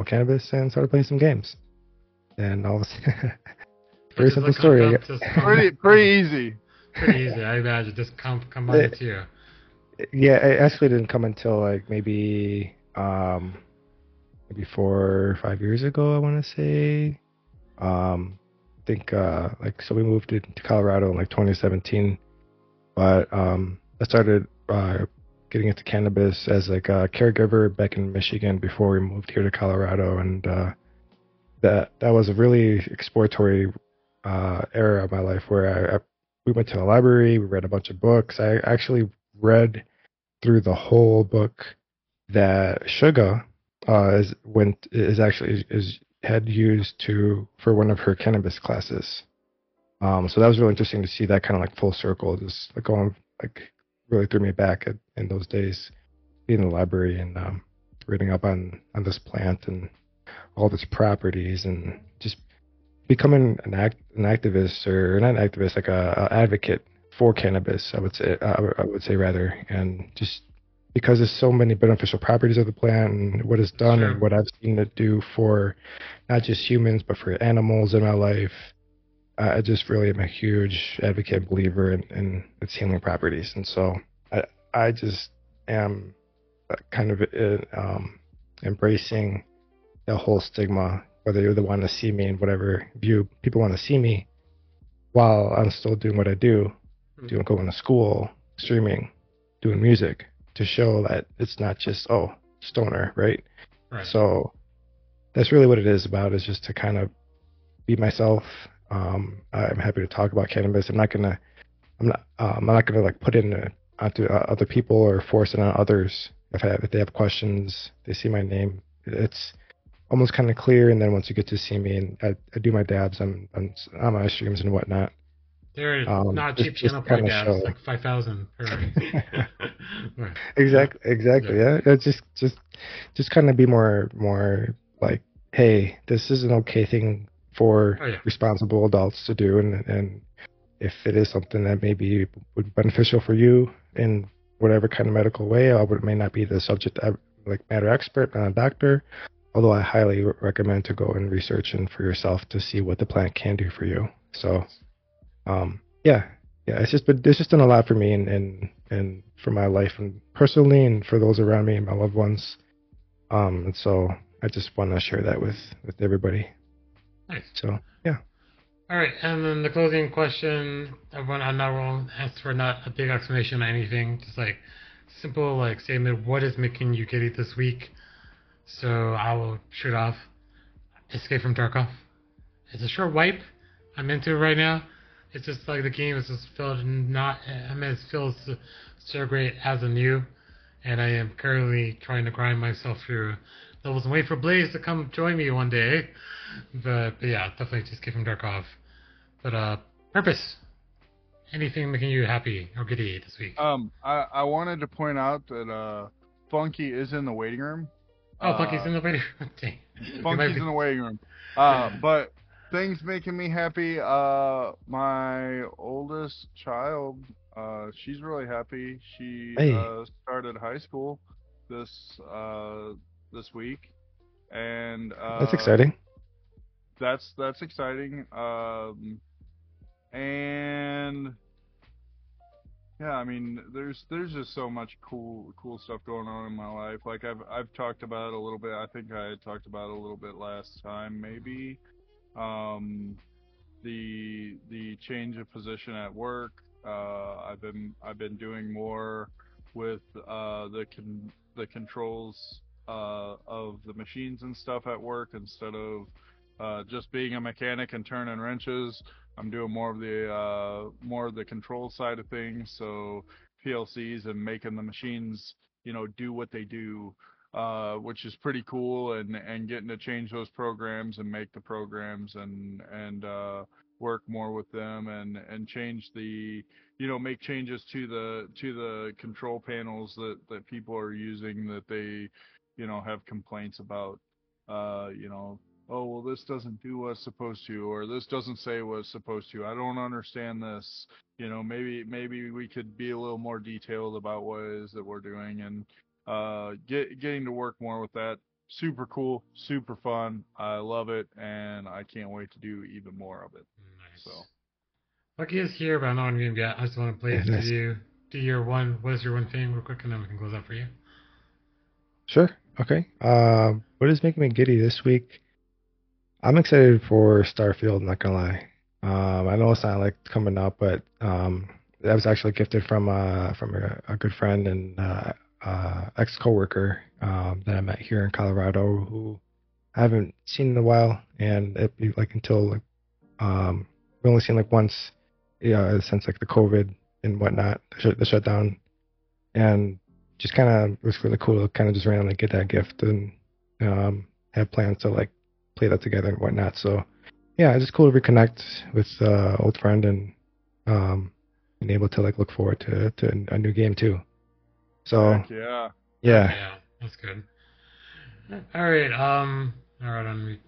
cannabis and started playing some games, and all this. Pretty simple story. Pretty easy. Pretty easy, I imagine. Just come on to you. Yeah, it actually didn't come until like maybe 4 or 5 years ago, I want to say. I think so we moved to Colorado in like 2017, but I started getting into cannabis as like a caregiver back in Michigan before we moved here to Colorado, and that was a really exploratory era of my life where we went to the library, we read a bunch of books. I actually read through the whole book that Sugar had used for one of her cannabis classes. So that was really interesting to see that kind of like full circle, just like going, like really threw me back in those days, being in the library and reading up on this plant and all its properties, and just becoming an activist, or not an activist, like a advocate for cannabis, I would say rather, and just because there's so many beneficial properties of the plant and what it's done, sure, and what I've seen it do for not just humans but for animals in my life, I just really am a huge advocate, believer in its healing properties, and so I just am kind of embracing the whole stigma, whether you're the one to see me in whatever view people want to see me, while I'm still doing what I do, going to school, streaming, doing music, to show that it's not just, oh, stoner, right? So that's really what it is about, is just to kind of be myself. I'm happy to talk about cannabis. I'm not gonna like put it onto other people or force it on others. If they have questions, they see my name, it's almost kind of clear. And then once you get to see me, and I do my dabs on my streams and whatnot. They're not cheap channel play dabs, like 5,000 per. Right. Exactly. Yeah, it's just kind of be more like, hey, this is an okay thing for responsible adults to do, and if it is something that maybe would be beneficial for you in whatever kind of medical way, I may not be the subject matter expert, not a doctor, although I highly recommend to go and research and for yourself to see what the plant can do for you. So. It's just done a lot for me and for my life and personally, and for those around me and my loved ones. And so I just want to share that with everybody. Nice. So yeah. All right, and then the closing question. Everyone on that roll asks for not a big explanation or anything, just like simple like statement. What is making you giddy this week? So I will shoot off. Escape from Tarkov. It's a short wipe. I'm into it right now. It's just like the game is just it feels so great as a new, and I am currently trying to grind myself through levels and wait for Blaze to come join me one day. But yeah, definitely just Escape from Tarkov. But Purpose, anything making you happy or giddy this week? I wanted to point out that Funky is in the waiting room. Oh, Funky's in the waiting room. Dang. Funky's in the waiting room. But things making me happy, my oldest child, she's really happy. She started high school this week, and that's exciting. That's exciting. And yeah, I mean, there's just so much cool stuff going on in my life. Like I've talked about it a little bit. I think I talked about it a little bit last time, maybe. The change of position at work. I've been doing more with the controls of the machines and stuff at work, instead of just being a mechanic and turning wrenches. I'm doing more of the control side of things, so PLCs and making the machines, do what they do. Which is pretty cool, and getting to change those programs and make the programs and work more with them and change the, you know, make changes to the control panels that people are using that they, you know, have complaints about, you know, oh, well, this doesn't do what's supposed to, or this doesn't say what's supposed to. I don't understand this. You know, maybe we could be a little more detailed about what it is that we're doing, and getting to work more with that. Super cool, super fun. I love it, and I can't wait to do even more of it. Nice. So, Lucky is here, but I'm not going to get. I just want to play with you. Do your one. What is your one thing, real quick, and then we can close out for you. Sure. Okay. What is making me giddy this week? I'm excited for Starfield, not gonna lie. I know it's not like coming out, but that was actually gifted from a good friend and ex-coworker that I met here in Colorado, who I haven't seen in a while, and it'd be like until we only seen like once, since like the COVID and whatnot, the shutdown, and just kind of it was really cool to kind of just randomly get that gift and have plans to like play that together and whatnot. So yeah, it's just cool to reconnect with old friend and being able to like look forward to a new game too. So heck yeah. Yeah, that's good. All right, on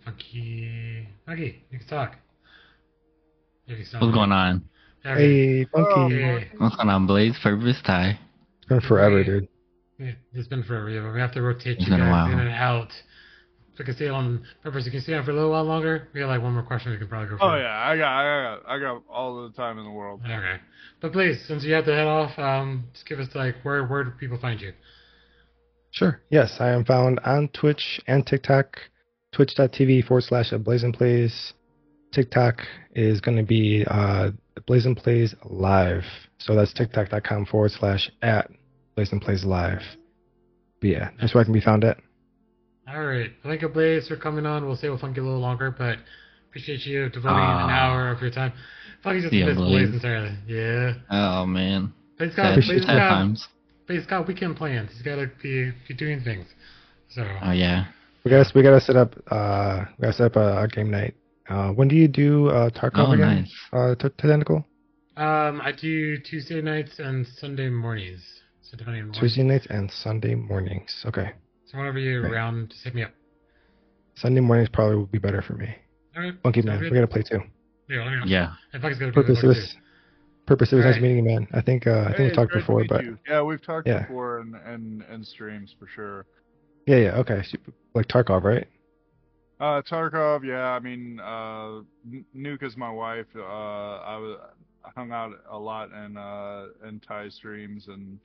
Funky, you can talk. What's going on? Hey, Funky. Oh, what's going on, Blaze? First time. It's been forever, dude. Yeah, it's been forever. Yeah, but we have to rotate you guys in and out. So we can stay on purpose. You can stay on for a little while longer. We got like one more question. We can probably go. For yeah, I got all the time in the world. Okay, but please, since you have to head off, just give us like where do people find you? Sure. Yes, I am found on Twitch and TikTok. Twitch.tv/BlazinPlays. TikTok is going to be Blazin' Plays Live. So that's TikTok.com/@BlazinPlaysLive. But yeah, that's where I can be found at. All right, thank you, Blaze, for coming on. We'll stay with Funky a little longer, but appreciate you devoting an hour of your time. Funky's just missed Blaze entirely. Yeah. Oh man. Blaze's got weekend plans. He's got to be doing things. So. Oh yeah. We gotta set up a game night. When do you do Tarkov again? Nice. Tentacle. I do Tuesday nights and Sunday mornings. So depending on morning. Tuesday nights and Sunday mornings. Okay. So whenever you're around, just hit me up. Sunday mornings probably would be better for me. All right. Funky, man. We're going to play, too. Yeah. And Funky's going to play, too. Purpose, it was nice meeting you, man. I think we talked before. Yeah, we've talked before and streams for sure. Yeah, okay. Like Tarkov, right? Tarkov, yeah. I mean, Nuka's my wife. I hung out a lot in Thai streams and...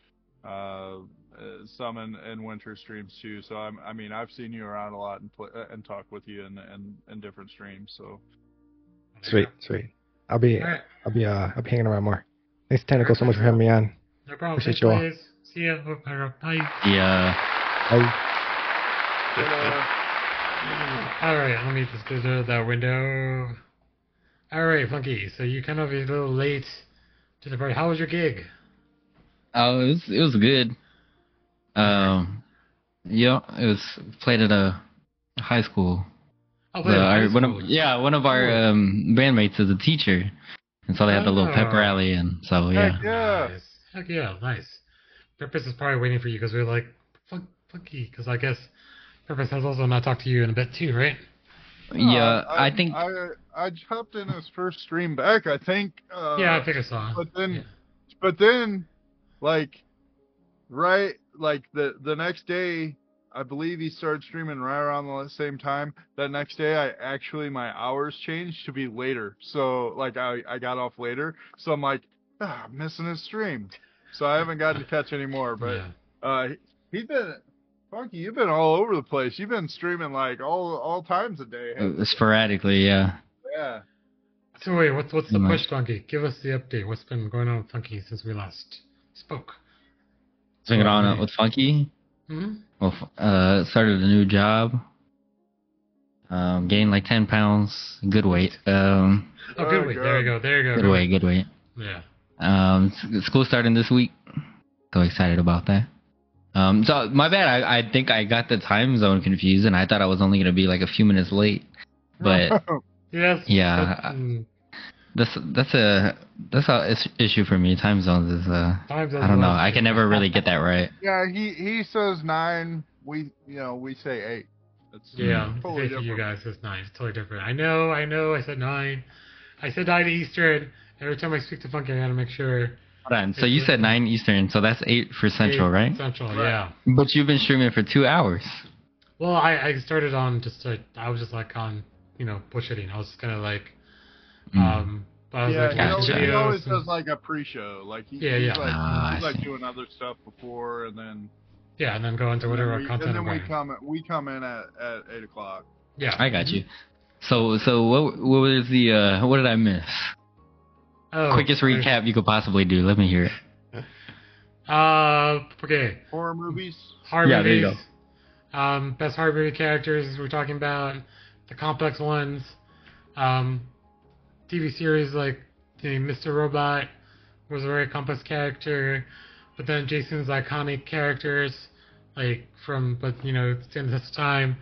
some in winter streams too. So I mean, I've seen you around a lot and play, and talk with you in different streams. So sweet. I'll be hanging around more. Thanks, Tentacle, so much for having me on. No problem. Appreciate you all. See ya. Bye. Yeah. Bye. All right, let me just close out that window. All right, Funky. So you kind of a little late to the party. How was your gig? Oh, it was good. It was played at a high school. One of our bandmates is a teacher, and so they had a little pep rally, and so yeah. Heck yeah, nice. Purpose is probably waiting for you because we're like Funky, because I guess Purpose has also not talked to you in a bit too, right? Yeah, I think I hopped in his first stream back, I think. I think I saw. But then. The next day, I believe he started streaming right around the same time. That next day, my hours changed to be later. So, I got off later. So, I'm like, I'm missing his stream. So, I haven't gotten to catch any more. But he's been... Funky, you've been all over the place. You've been streaming, all times a day. Sporadically, yeah. Yeah. So, wait, what's the push, Funky? Give us the update. What's been going on with Funky since we last... spoke. So it on with Funky. Mm-hmm. Well, started a new job. Gained 10 pounds. Good weight. Good weight. There you go. Good weight. Yeah. School starting this week. So excited about that. So my bad. I think I got the time zone confused, and I thought I was only gonna be a few minutes late. But yes. Yeah. That's a issue for me. Time zones is I don't know. I can never really get that right. Yeah, he says 9. We say 8. That's totally different. You guys says 9. It's totally different. I know. I said 9. I said 9 Eastern. Every time I speak to Funky, I gotta make sure. Hold on. So you said 9 Eastern, so that's 8 for Central, right? Central, yeah. But you've been streaming for 2 hours. Well, I started on just like, I was just like on, bullshitting. I was just kind of like, he always does like a pre-show. Like he's doing other stuff before and then. Yeah, and then go into whatever content. And then we come in at 8 o'clock. Yeah, I got you. So what was the what did I miss? Quickest recap you could possibly do. Let me hear it. Okay. Horror movies. Horror movies. There you go. Best horror movie characters we're talking about, the complex ones. TV series like Mr. Robot was a very complex character, but then Jason's iconic characters stand the test of time.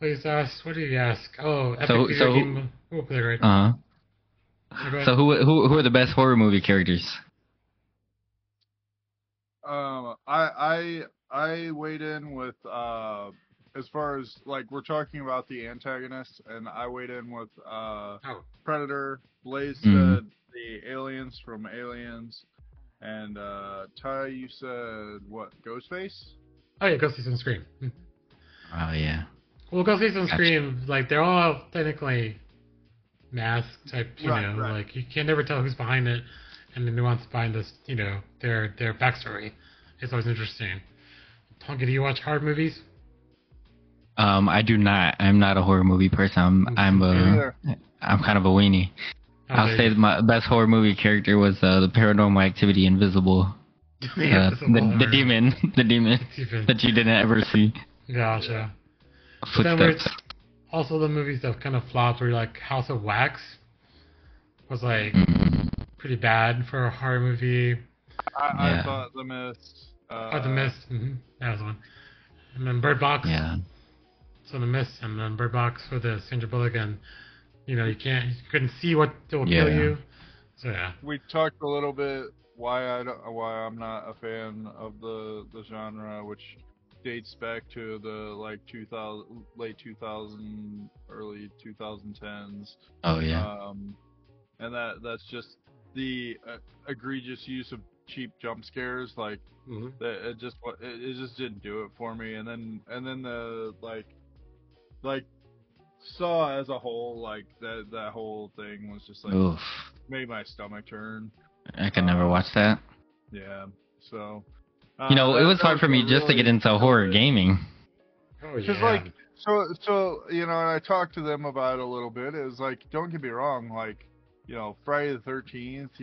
Please ask. What did you ask? Oh, epic video game. We'll play right now. Uh-huh. So who are the best horror movie characters? I weighed in with as far as like we're talking about the antagonists, and I weighed in with Predator, Blaze said the aliens from Aliens, and Ty, you said what? Ghostface? Oh yeah, Ghostface and Scream. Oh yeah. Well, Ghostface and Scream, like they're all technically mask type, right. Like you can never tell who's behind it, and the nuance behind this, their backstory. It's always interesting. Tonka, do you watch horror movies? I do not. I'm not a horror movie person. I'm kind of a weenie. I'll say my best horror movie character was the Paranormal Activity Invisible, the demon that you didn't ever see. Gotcha. Footsteps. Also, the movies that kind of flopped were like House of Wax was like pretty bad for a horror movie. I thought The Mist. The Mist. Mm-hmm. That was one. And then Bird Box. Yeah. So The Mist and then Bird Box with the Sandra Bullock, and you couldn't see what will kill you. So yeah. We talked a little bit why I'm not a fan of the genre, which dates back to the like 2000, late 2000, early 2010s. Oh yeah. And that's just the egregious use of cheap jump scares. Like it just didn't do it for me. And then the like Saw as a whole, like that whole thing was just like oof, made my stomach turn. I could never watch that. Yeah. So. It was hard for me just to get into horror gaming. Oh, yeah. And I talked to them about it a little bit. It was like, don't get me wrong, like, Friday the 13th,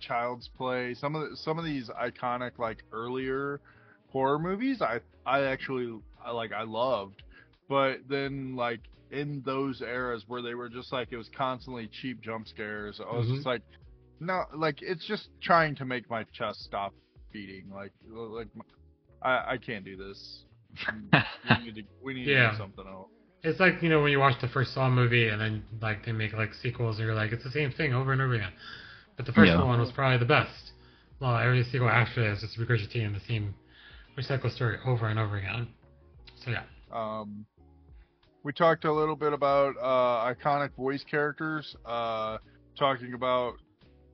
Child's Play, some of these iconic, like, earlier horror movies, I loved. But then, like, in those eras where they were just, like, it was constantly cheap jump scares, I was just like, no, like, it's just trying to make my chest stop beating, like I can't do this. We need to do something else. It's like when you watch the first Saw movie and then like they make like sequels and you're like it's the same thing over and over again, but the first one was probably the best. Well, every sequel after that is just regurgitating the same recycled story over and over again. So yeah. We talked a little bit about iconic voice characters. Talking about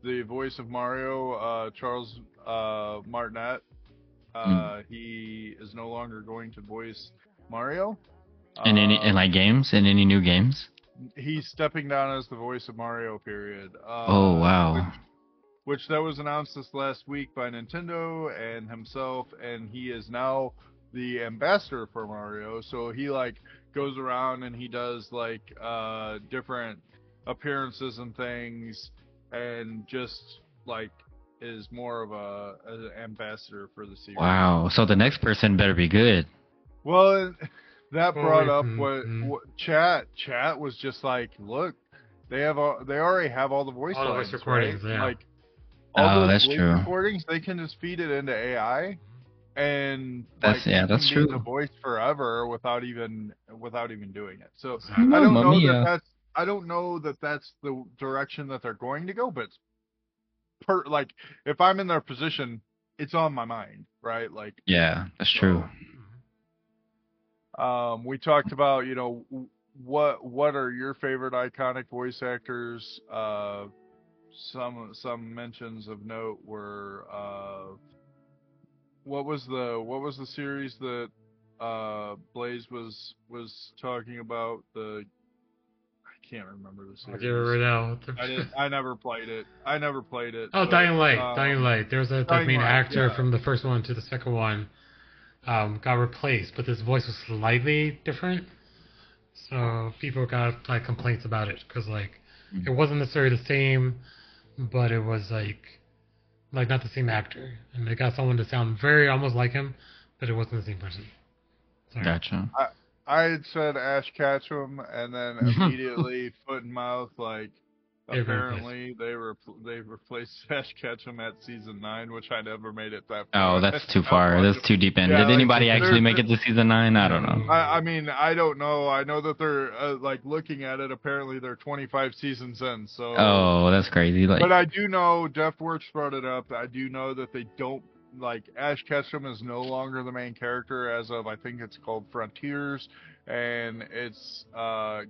the voice of Mario, Charles Martinet. He is no longer going to voice Mario. In any new games? He's stepping down as the voice of Mario, period. Oh, wow. Which that was announced this last week by Nintendo and himself, and he is now the ambassador for Mario. So he, like, goes around and he does, like, different appearances and things, and just, like, is more of an ambassador for the series. Wow, so the next person better be good. Well, that brought up what chat was just like, look, they already have all the voice lines, recordings, right? Yeah. Like, all that's true. Recordings, they can just feed it into AI, and that's true. The voice forever without even doing it. So I don't know that that's I don't know that that's the direction that they're going to go, but it's like, if I'm in their position, it's on my mind, right? Like, yeah, that's true. We talked about, you know, what are your favorite iconic voice actors? Some mentions of note were, what was the series that Blaze was talking about? I can't remember the series. I never played it. Oh, Dying Light. Dying Light. There was a main actor from the first one to the second one, got replaced, but his voice was slightly different. So people got like complaints about it because like it wasn't necessarily the same, but it was like not the same actor, and they got someone to sound very almost like him, but it wasn't the same person. Sorry. Gotcha. I had said Ash Ketchum, and then immediately foot and mouth, like, apparently they replaced Ash Ketchum at season 9, which I never made it that far. Oh, that's too far. That's too deep in. Yeah, did anybody actually make it to season 9? I don't know. I mean, I don't know. I know that they're, like, looking at it, apparently they're 25 seasons in, so... Oh, that's crazy. Like... But I do know, DefWorks brought it up, I do know that they don't... Like, Ash Ketchum is no longer the main character as of, I think it's called Frontiers, and it's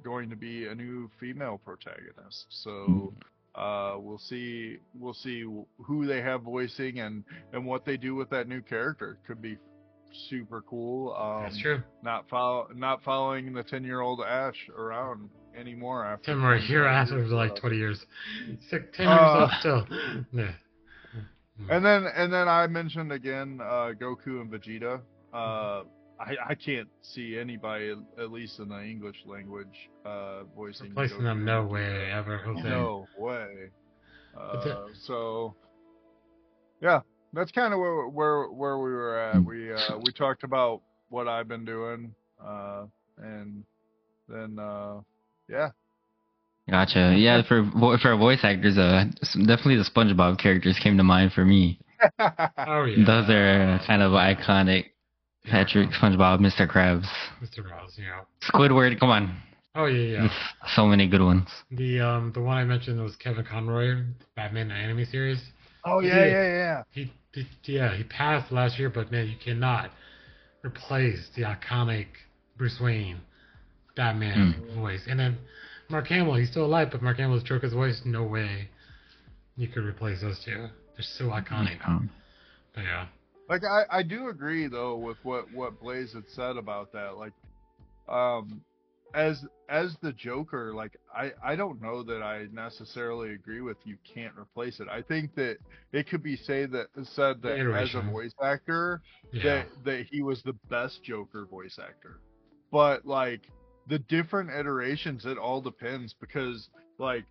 going to be a new female protagonist. So we'll see who they have voicing and what they do with that new character. Could be super cool. That's true. Not following the 10-year-old Ash around anymore after. 10 more here after like 20 years. It's like 10 years old still. Yeah. And then I mentioned again Goku and Vegeta. I can't see anybody, at least in the English language, voicing. Replacing Goku. Them, no way ever. Jose. No way. So, yeah, that's kind of where we were at. We talked about what I've been doing, and then yeah. Gotcha. Yeah, for voice actors, definitely the SpongeBob characters came to mind for me. Oh, yeah. Those are kind of iconic. Patrick, SpongeBob, Mr. Krabs. Mr. Krabs, yeah. Squidward, come on. Oh, yeah, yeah. So many good ones. The one I mentioned was Kevin Conroy, Batman anime series. Oh, yeah. He passed last year, but man, you cannot replace the iconic Bruce Wayne Batman voice. And then Mark Hamill, he's still alive, but Mark Hamill's Joker's voice, no way you could replace those two. They're so iconic. But yeah. Like, I do agree, though, with what Blaze had said about that. Like, as the Joker, like, I don't know that I necessarily agree with you can't replace it. I think that it could be said that as a voice actor, that he was the best Joker voice actor. But, like... The different iterations, it all depends, because, like,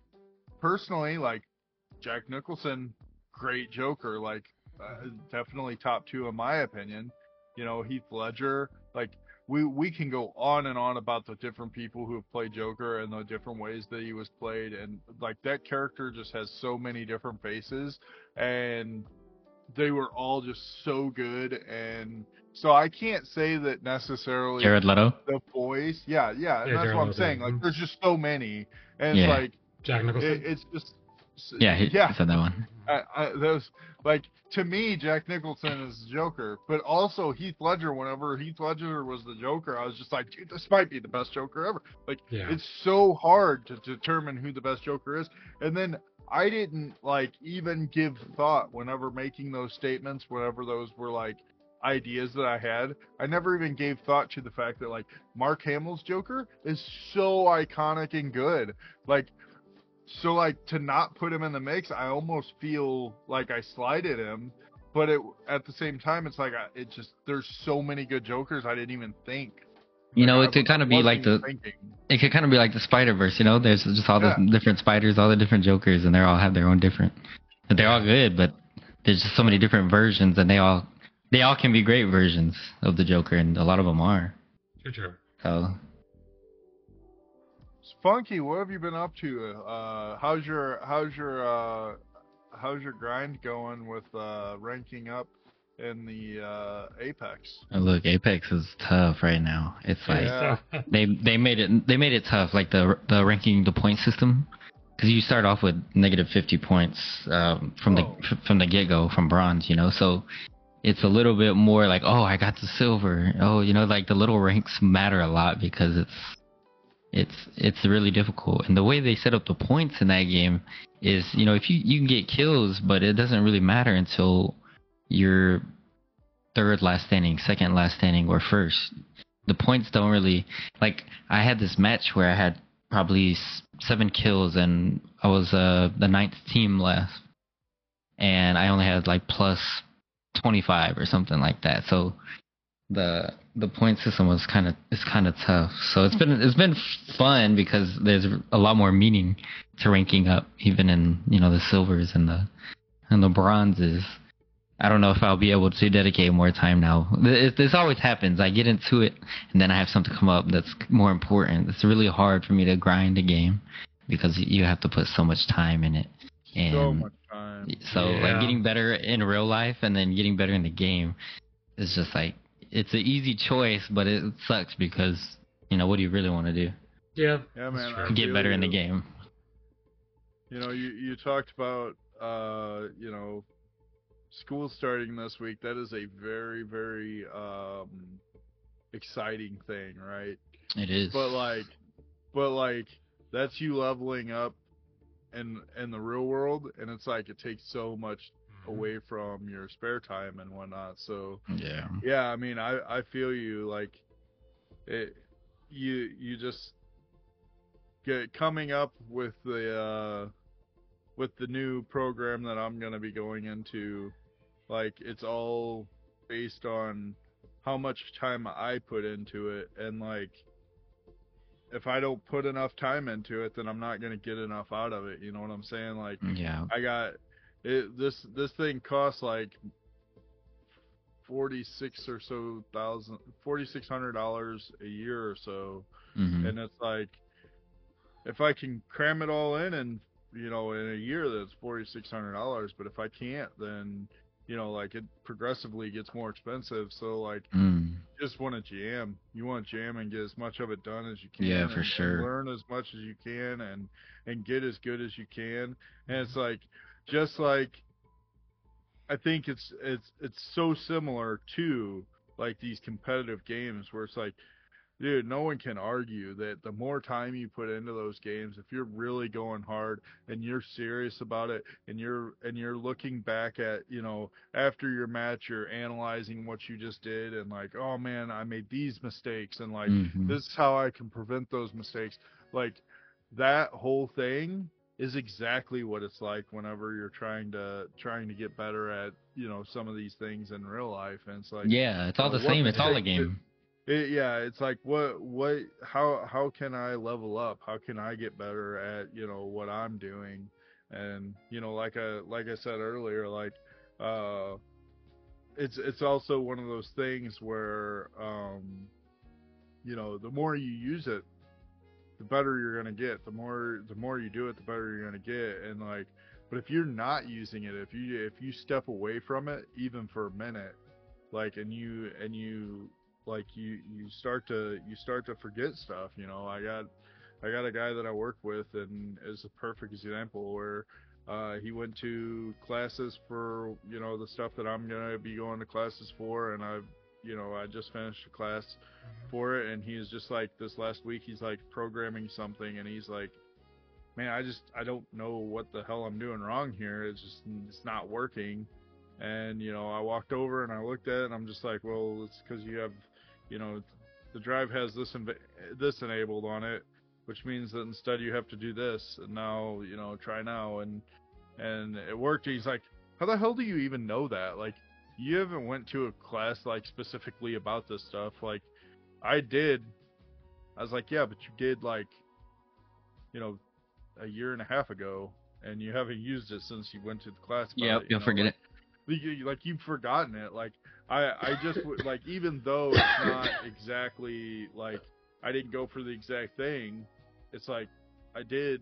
personally, like, Jack Nicholson, great Joker, like, definitely top 2 in my opinion. You know, Heath Ledger, like, we can go on and on about the different people who have played Joker and the different ways that he was played, and, like, that character just has so many different faces, and they were all just so good, and... So I can't say that necessarily Jared Leto, the voice. Yeah, and that's Jared what I'm Leto. Saying. Like, there's just so many, and it's like Jack Nicholson. It's just he said that one. Those, like, to me, Jack Nicholson is Joker, but also Heath Ledger. Whenever Heath Ledger was the Joker, I was just like, dude, this might be the best Joker ever. Like, it's so hard to determine who the best Joker is, and then. I didn't like even give thought whenever making those statements, whenever those were like ideas that I had. I never even gave thought to the fact that like Mark Hamill's Joker is so iconic and good. Like, so like to not put him in the mix, I almost feel like I slighted him, but at the same time, it's like, it just, there's so many good Jokers I didn't even think. You know, it could kind of be like the Spider-Verse, you know, there's just all the different spiders, all the different Jokers, and they all have their own different, but they're all good, but there's just so many different versions, and they all can be great versions of the Joker, and a lot of them are. Sure. So. Spunky, what have you been up to? How's your grind going with ranking up in the Apex. Oh, look, Apex is tough right now. It's like they made it tough, like the ranking, the point system, because you start off with negative 50 points from the get go, from bronze, you know. So it's a little bit more like, oh, I got the silver. Oh, you know, like the little ranks matter a lot because it's really difficult. And the way they set up the points in that game is, you know, if you can get kills, but it doesn't really matter until you're third last standing, second last standing, or first. The points don't really, like, I had this match where I had probably 7 kills and I was the 9th team left, and I only had like plus 25 or something like that. So the point system was kind of tough. So it's been fun because there's a lot more meaning to ranking up, even in, you know, the silvers and the bronzes. I don't know if I'll be able to dedicate more time now. This always happens. I get into it and then I have something come up that's more important. It's really hard for me to grind a game because you have to put so much time in it. And so much time. So like getting better in real life and then getting better in the game is just like, it's an easy choice, but it sucks because, you know, what do you really want to do? Yeah. Yeah, man. Get better in the game. You know, you talked about, you know, school starting this week. That is a very, very exciting thing, right? It is. But like, that's you leveling up in the real world, and it's like it takes so much away from your spare time and whatnot. So yeah, I mean, I feel you. Like, it, you just get coming up with the new program that I'm gonna be going into. Like, it's all based on how much time I put into it, and like, if I don't put enough time into it, then I'm not gonna get enough out of it. You know what I'm saying? Like, yeah, I got it. This thing costs like $4,600 a year or so, and it's like, if I can cram it all in, and you know, in a year that's $4,600. But if I can't, then, you know, like, it progressively gets more expensive. So like, you just want to jam. You want to jam and get as much of it done as you can. Yeah, for sure. Learn as much as you can and get as good as you can. And it's like, just like, I think it's so similar to like these competitive games where it's like, dude, no one can argue that the more time you put into those games, if you're really going hard and you're serious about it, and you're looking back at, you know, after your match, you're analyzing what you just did and like, oh man, I made these mistakes, and like, this is how I can prevent those mistakes. Like, that whole thing is exactly what it's like whenever you're trying to get better at, you know, some of these things in real life. And it's like, yeah, it's all the same. It's all a game. It's like, how can I level up? How can I get better at, you know, what I'm doing? And, you know, like I said earlier, like, it's also one of those things where, you know, the more you use it, the better you're going to get. The more you do it, the better you're going to get. And like, but if you're not using it, if you step away from it, even for a minute, like, and you like, you start to forget stuff, you know. I got a guy that I work with, and is a perfect example where he went to classes for, you know, the stuff that I'm gonna be going to classes for, and I just finished a class for it, and he's just like, this last week he's like programming something, and he's like, man, I don't know what the hell I'm doing wrong here. It's not working. And, you know, I walked over and I looked at it, and I'm just like, well, it's because you have, you know, the drive has this enabled on it, which means that instead you have to do this, and now, you know, try now, and it worked. He's like, how the hell do you even know that? Like, you haven't went to a class like specifically about this stuff. Like, I did. I was like, yeah, but you did, like, you know, a year and a half ago, and you haven't used it since you went to the class. Yeah, you'll forget it. Like, you've forgotten it. Like, I just, like, even though it's not exactly, like, I didn't go for the exact thing, it's like, I did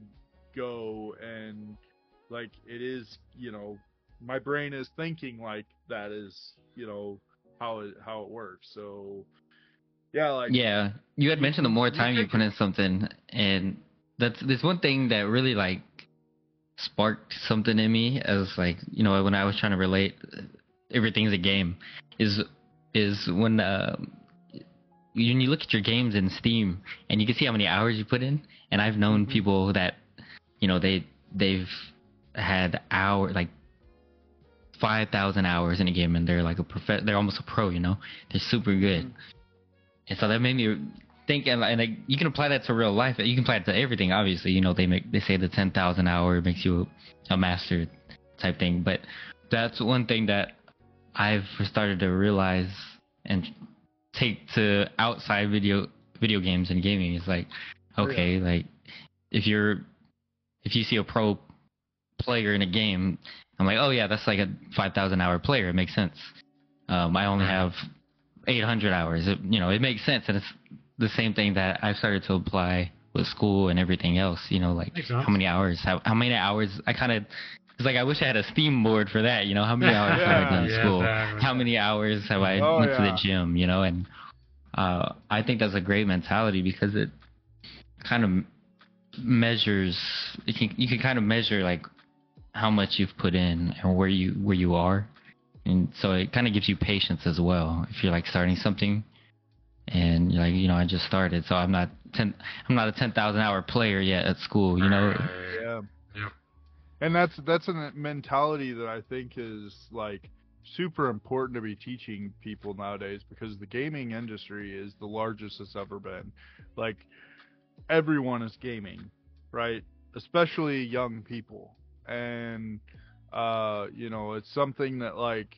go, and, like, it is, you know, my brain is thinking, like, that is you know, how it works. So yeah, like, yeah, you had mentioned the more time you put in something, and that's one thing that really like sparked something in me, as like, you know, when I was trying to relate everything's a game is when you look at your games in Steam and you can see how many hours you put in. And I've known people that, you know, they've had like 5,000 hours in a game, and they're like they're almost a pro, you know, they're super good. And so that made me think, and like, you can apply that to real life. You can apply it to everything, obviously. You know, they say the 10,000 hour makes you a master type thing, but that's one thing that I've started to realize and take to outside video games and gaming. It's like, okay, like if you see a pro player in a game, I'm like, oh yeah, that's like a 5,000 hour player. It makes sense. I only have 800 hours. It, you know, it makes sense, and it's the same thing that I've started to apply with school and everything else. You know, like how many hours I kind of. It's like, I wish I had a Steam board for that, you know, how many hours have I done school? Exactly. How many hours have I went to the gym, you know? And I think that's a great mentality, because it kind of measures, you can kind of measure like how much you've put in and where you are. And so it kind of gives you patience as well. If you're like starting something and you're like, you know, I just started, so I'm not a 10,000 hour player yet at school, you know? And that's a mentality that I think is like super important to be teaching people nowadays, because the gaming industry is the largest it's ever been. Like, everyone is gaming, right? Especially young people. And, you know, it's something that like,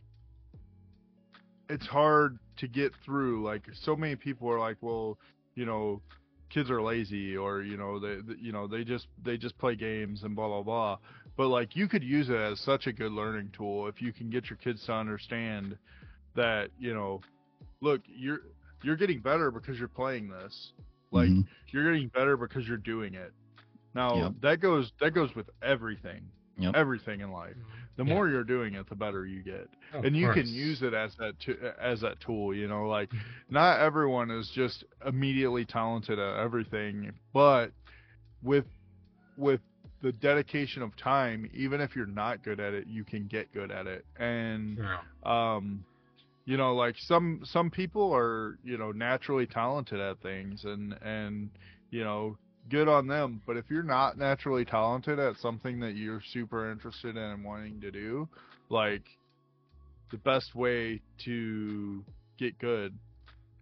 it's hard to get through. Like, so many people are like, well, you know, kids are lazy, or, you know, they just play games and blah, blah, blah. But like, you could use it as such a good learning tool if you can get your kids to understand that, you know, look, you're getting better because you're playing this. Like, you're getting better because you're doing it. Now that goes with everything, everything in life. The more you're doing it, the better you get. And you can use it as that tool, you know, like, not everyone is just immediately talented at everything, but with the dedication of time, even if you're not good at it, you can get good at it. And, you know, like some people are, you know, naturally talented at things, and, you know, good on them. But if you're not naturally talented at something that you're super interested in and wanting to do, like, the best way to get good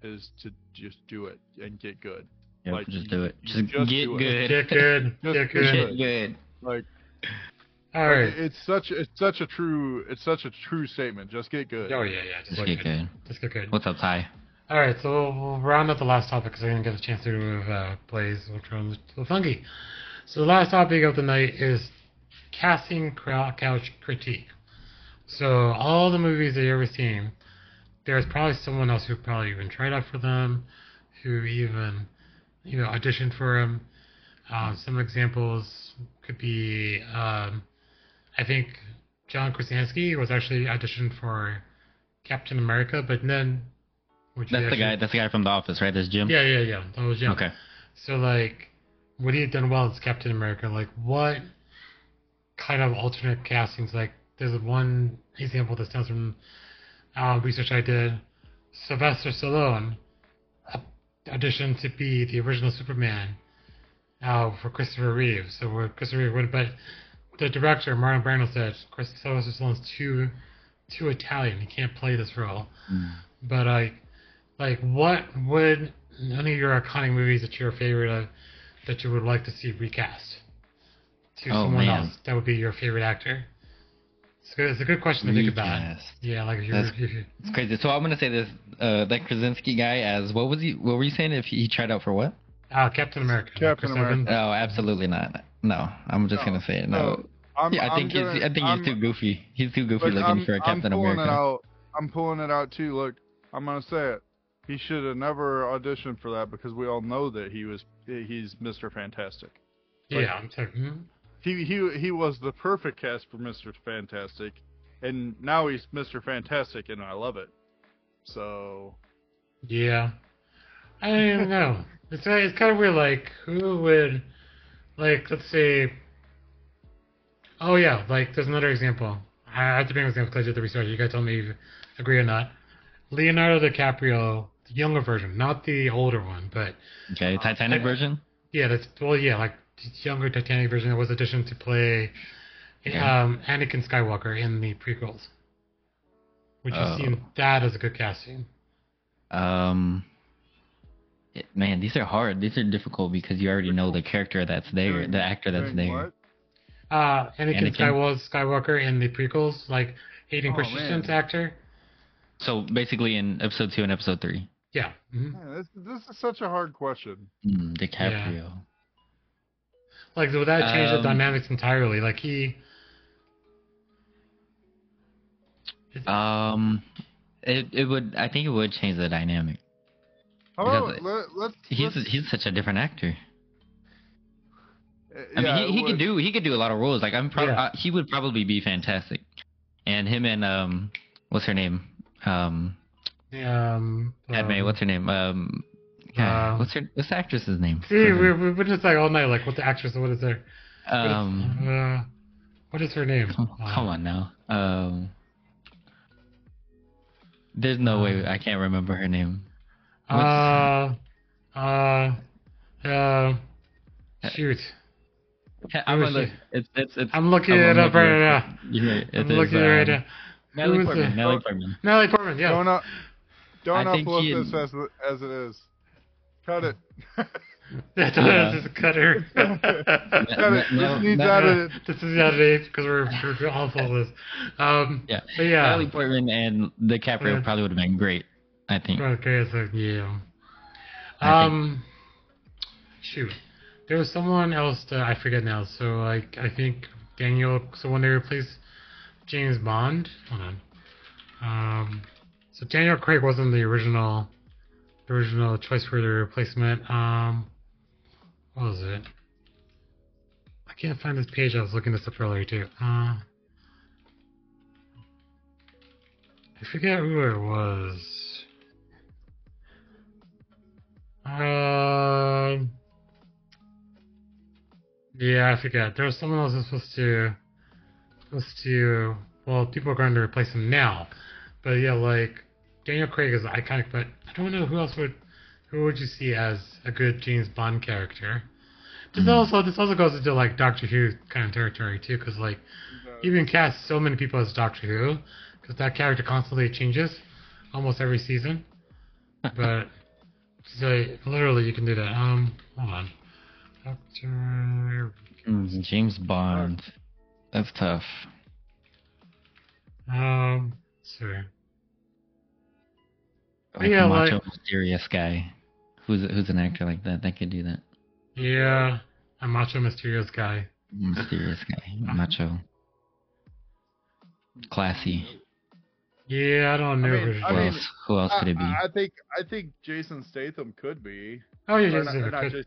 is to just do it and get good. Yeah, like, just do it. Just get good. Like, all right. Like, it's such a true statement. Just get good. Oh yeah, yeah. Just get good. Just get good. What's up, Ty? All right, so we'll round up the last topic because I didn't get a chance to do plays, which one's so funky. So the last topic of the night is casting couch critique. So all the movies that you've ever seen, there's probably someone else who probably even tried out for them, who even, you know, auditioned for them. Some examples could be, I think John Krasinski was actually auditioned for Captain America, but then... That's the guy from The Office, right? That's Jim? Yeah. That was Jim. Okay. So, like, would he have done well as Captain America? Like, what kind of alternate castings? Like, there's one example that stems from research I did. Sylvester Stallone auditioned to be the original Superman for Christopher Reeve. So, where Christopher Reeve went, but the director, Marlon Brando, said, Sylvester Stallone's too Italian. He can't play this role. But, like, what would any of your iconic movies that you're a favorite of that you would like to see recast to someone else that would be your favorite actor? It's a good question to think about. Yeah, like, it's crazy. So I'm gonna say this: that Krasinski guy as what was he? What were you saying? If he tried out for what? Captain America. Captain America. No, absolutely not. No, I'm just gonna say it. No. I think he's too goofy. He's too goofy looking for a Captain America. I'm pulling it out too. Look, I'm gonna say it. He should have never auditioned for that, because we all know that he's Mr. Fantastic. Like, I'm sorry. He was the perfect cast for Mr. Fantastic. And now he's Mr. Fantastic, and I love it. So... yeah. I don't know. It's kind of weird, like, who would... like, let's see... oh, yeah, like, there's another example. I have to bring an example because I did the research. You guys tell me if you agree or not. Leonardo DiCaprio, the younger version, not the older one, but... okay, Titanic version? Yeah, that's... well, yeah, like, the younger Titanic version that was auditioned to play Anakin Skywalker in the prequels. Would you see that as a good casting? Man, these are hard. These are difficult because you already know the character that's there, the actor that's there. Anakin Skywalker in the prequels, like Hayden Christensen's actor. So basically in episode 2 and episode 3. Yeah. Mm-hmm. Man, this is such a hard question. DiCaprio. Yeah. Like, would that change the dynamics entirely? Like, he... It would... I think it would change the dynamic. Oh, he's such a different actor. I mean, he could do a lot of roles. Like, he would probably be fantastic. And him and what's her name? Padme. What's her name? What's the actress's name? See, we've been just like all night. Like, what the actress? What is her? What is her name? Come on now. There's no way I can't remember her name. Shoot. I'm looking it up right now. I'm looking it right now. Natalie Portman. Yeah. Don't upload this as it is. Cut it. Just cut her. Cut it. This is out of date because we're awful at this. But yeah. Natalie Portman and DiCaprio probably would have been great, I think. Okay, so yeah. Shoot. There was someone else that I forget now. So like, I think Daniel. So when they replaced James Bond, hold on. So Daniel Craig wasn't the original choice for the replacement. What was it? I can't find this page. I was looking this up earlier too. I forget who it was. Yeah, I forget. There was someone else that's supposed to. Well, people are going to replace him now, but yeah, like Daniel Craig is iconic, but I don't know who would you see as a good James Bond character. This also goes into like Doctor Who kind of territory too, because like you can cast so many people as Doctor Who. Because that character constantly changes almost every season. But so literally you can do that. Hold on. Doctor... James Bond. That's tough. Sorry. Like a macho, mysterious guy. Who's an actor like that? That could do that. Yeah. A macho, mysterious guy. Macho. Classy. Yeah, I don't know. Who else could it be? I think Jason Statham could be. Oh yeah, Jason. Is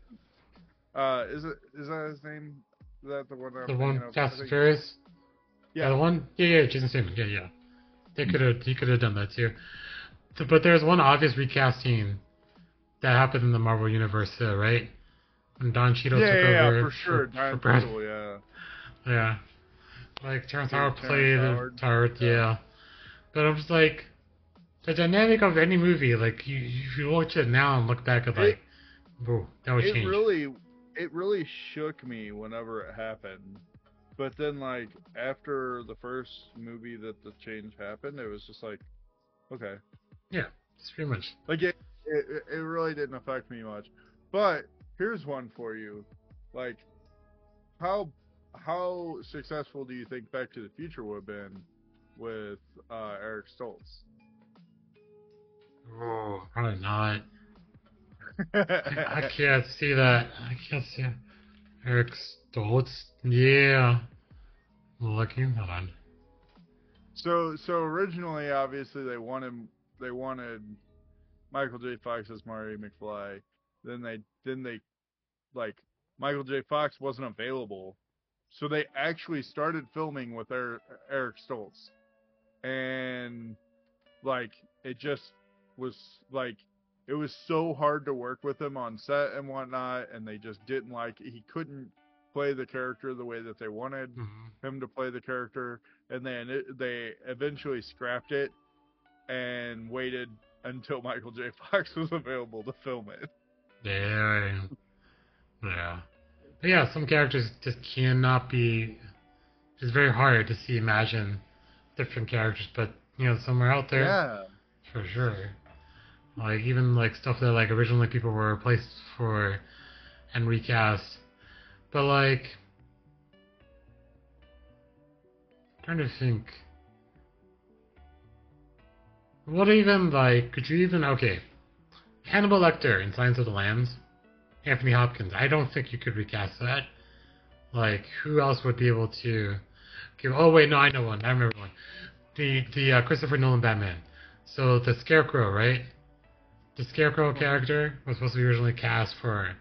that his name? Is that the one? The one Fast and Furious. Yeah, the one. Yeah, Jason Statham. Yeah. He could have done that too. So, but there's one obvious recasting that happened in the Marvel universe, too, right? When Don Cheadle took over. Yeah, for sure. Yeah. Like Terrence Howard played Tart. Yeah. But I'm just like, the dynamic of any movie, like you watch it now and look back at like, whoa, that was changed. It really shook me whenever it happened. But then like after the first movie that the change happened, it was just like, okay. Yeah, it's pretty much. Like it really didn't affect me much. But here's one for you, like, how successful do you think Back to the Future would have been? With Eric Stoltz. Oh, probably not. I can't see that. I can't see it. Eric Stoltz. Yeah. Looking that on. So originally, obviously, they wanted Michael J. Fox as Marty McFly. Then they like Michael J. Fox wasn't available, so they actually started filming with Eric Stoltz. and like it just was like it was so hard to work with him on set and whatnot, and they just didn't like he couldn't play the character the way that they wanted him to play the character, and then they eventually scrapped it and waited until Michael J. Fox was available to film it. Yeah, yeah, but yeah. Some characters just cannot be. It's very hard to see imagine different characters, but you know, some are out there. Yeah, for sure. Like even like stuff that like originally people were replaced for and recast, but like I'm trying to think. What even, like, could you even, okay, Hannibal Lecter in Silence of the Lambs, Anthony Hopkins, I don't think you could recast that. Like, who else would be able to give, oh wait, no, I know one, I remember one. The Christopher Nolan Batman. So the Scarecrow, right? The Scarecrow character was supposed to be originally cast for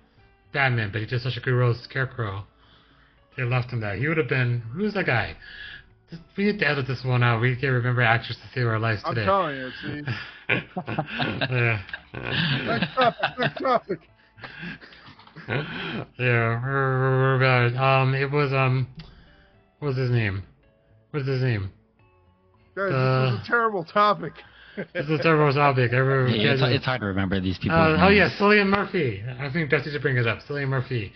Batman, but he did such a good role as Scarecrow, they left him there. He would have been, who's that guy? We had to edit this one out. We can't remember actors to save our lives today. I'm telling you, see. Yeah. Next topic, next topic. Yeah, we're bad. It was, what's his name? What's his name? Guys, this is a terrible topic. This is a terrible topic. It's hard to remember these people. Oh, yeah, Cillian Murphy. I think Dusty should bring it up. Cillian Murphy.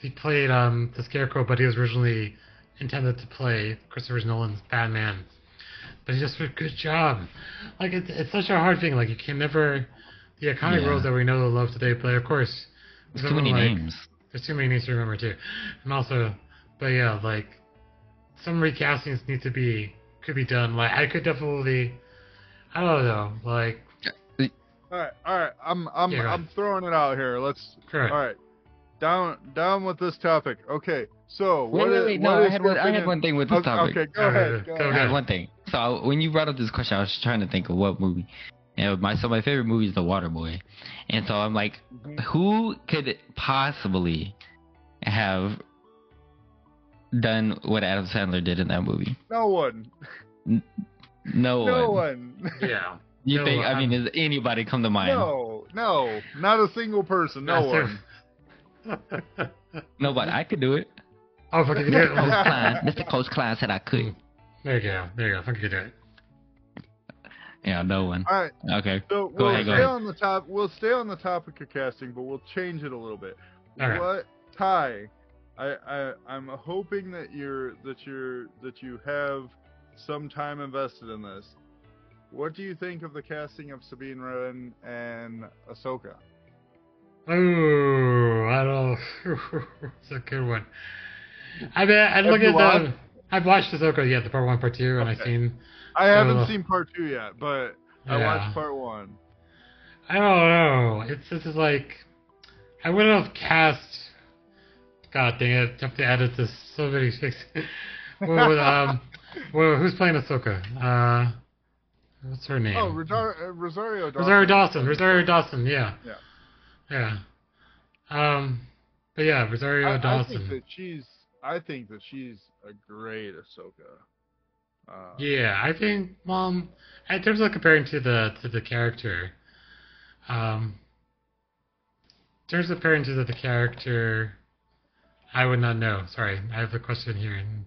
He played the Scarecrow, but he was originally intended to play Christopher Nolan's Batman, but he just did a good job. Like it's such a hard thing. Like you can never the iconic roles that we know and love today. But of course, there's too many names. There's too many names to remember too, and also, but yeah, like some recastings need to be could be done. Like I could definitely, I don't know, like. All right. I'm throwing it out here. Let's. Correct. All right. Down with this topic. Okay, so I had one thing with this topic. Okay, go ahead. I had one thing. So when you brought up this question, I was trying to think of what movie. And my favorite movie is The Waterboy, and so I'm like, who could possibly have done what Adam Sandler did in that movie? No one. No one. Yeah. You think? I mean, does anybody come to mind? No, not a single person. No one. No, but I could do it. Oh, if I could do it. Mr. Coach Klein said I could. There you go. I could do it. Yeah, no one. All right. Okay. So go ahead. We'll stay on the topic of casting, but we'll change it a little bit. Okay. What, Ty? I'm hoping that you have some time invested in this. What do you think of the casting of Sabine Wren and Ahsoka? Oh, I don't. It's a good one. I mean, I look at the. I've watched Ahsoka, the part 1, part 2, and okay. I haven't seen part 2 yet, but yeah. I watched part 1. I don't know. It's just like I wouldn't have cast. God dang it! I have to edit this. So many things. Who's playing Ahsoka? What's her name? Oh, Rosario Dawson. Rosario Dawson. Yeah. Yeah. Yeah, but yeah, Rosario Dawson. I think that she's a great Ahsoka. Yeah, I think, in terms of comparing to the character, I would not know. Sorry, I have a question here, and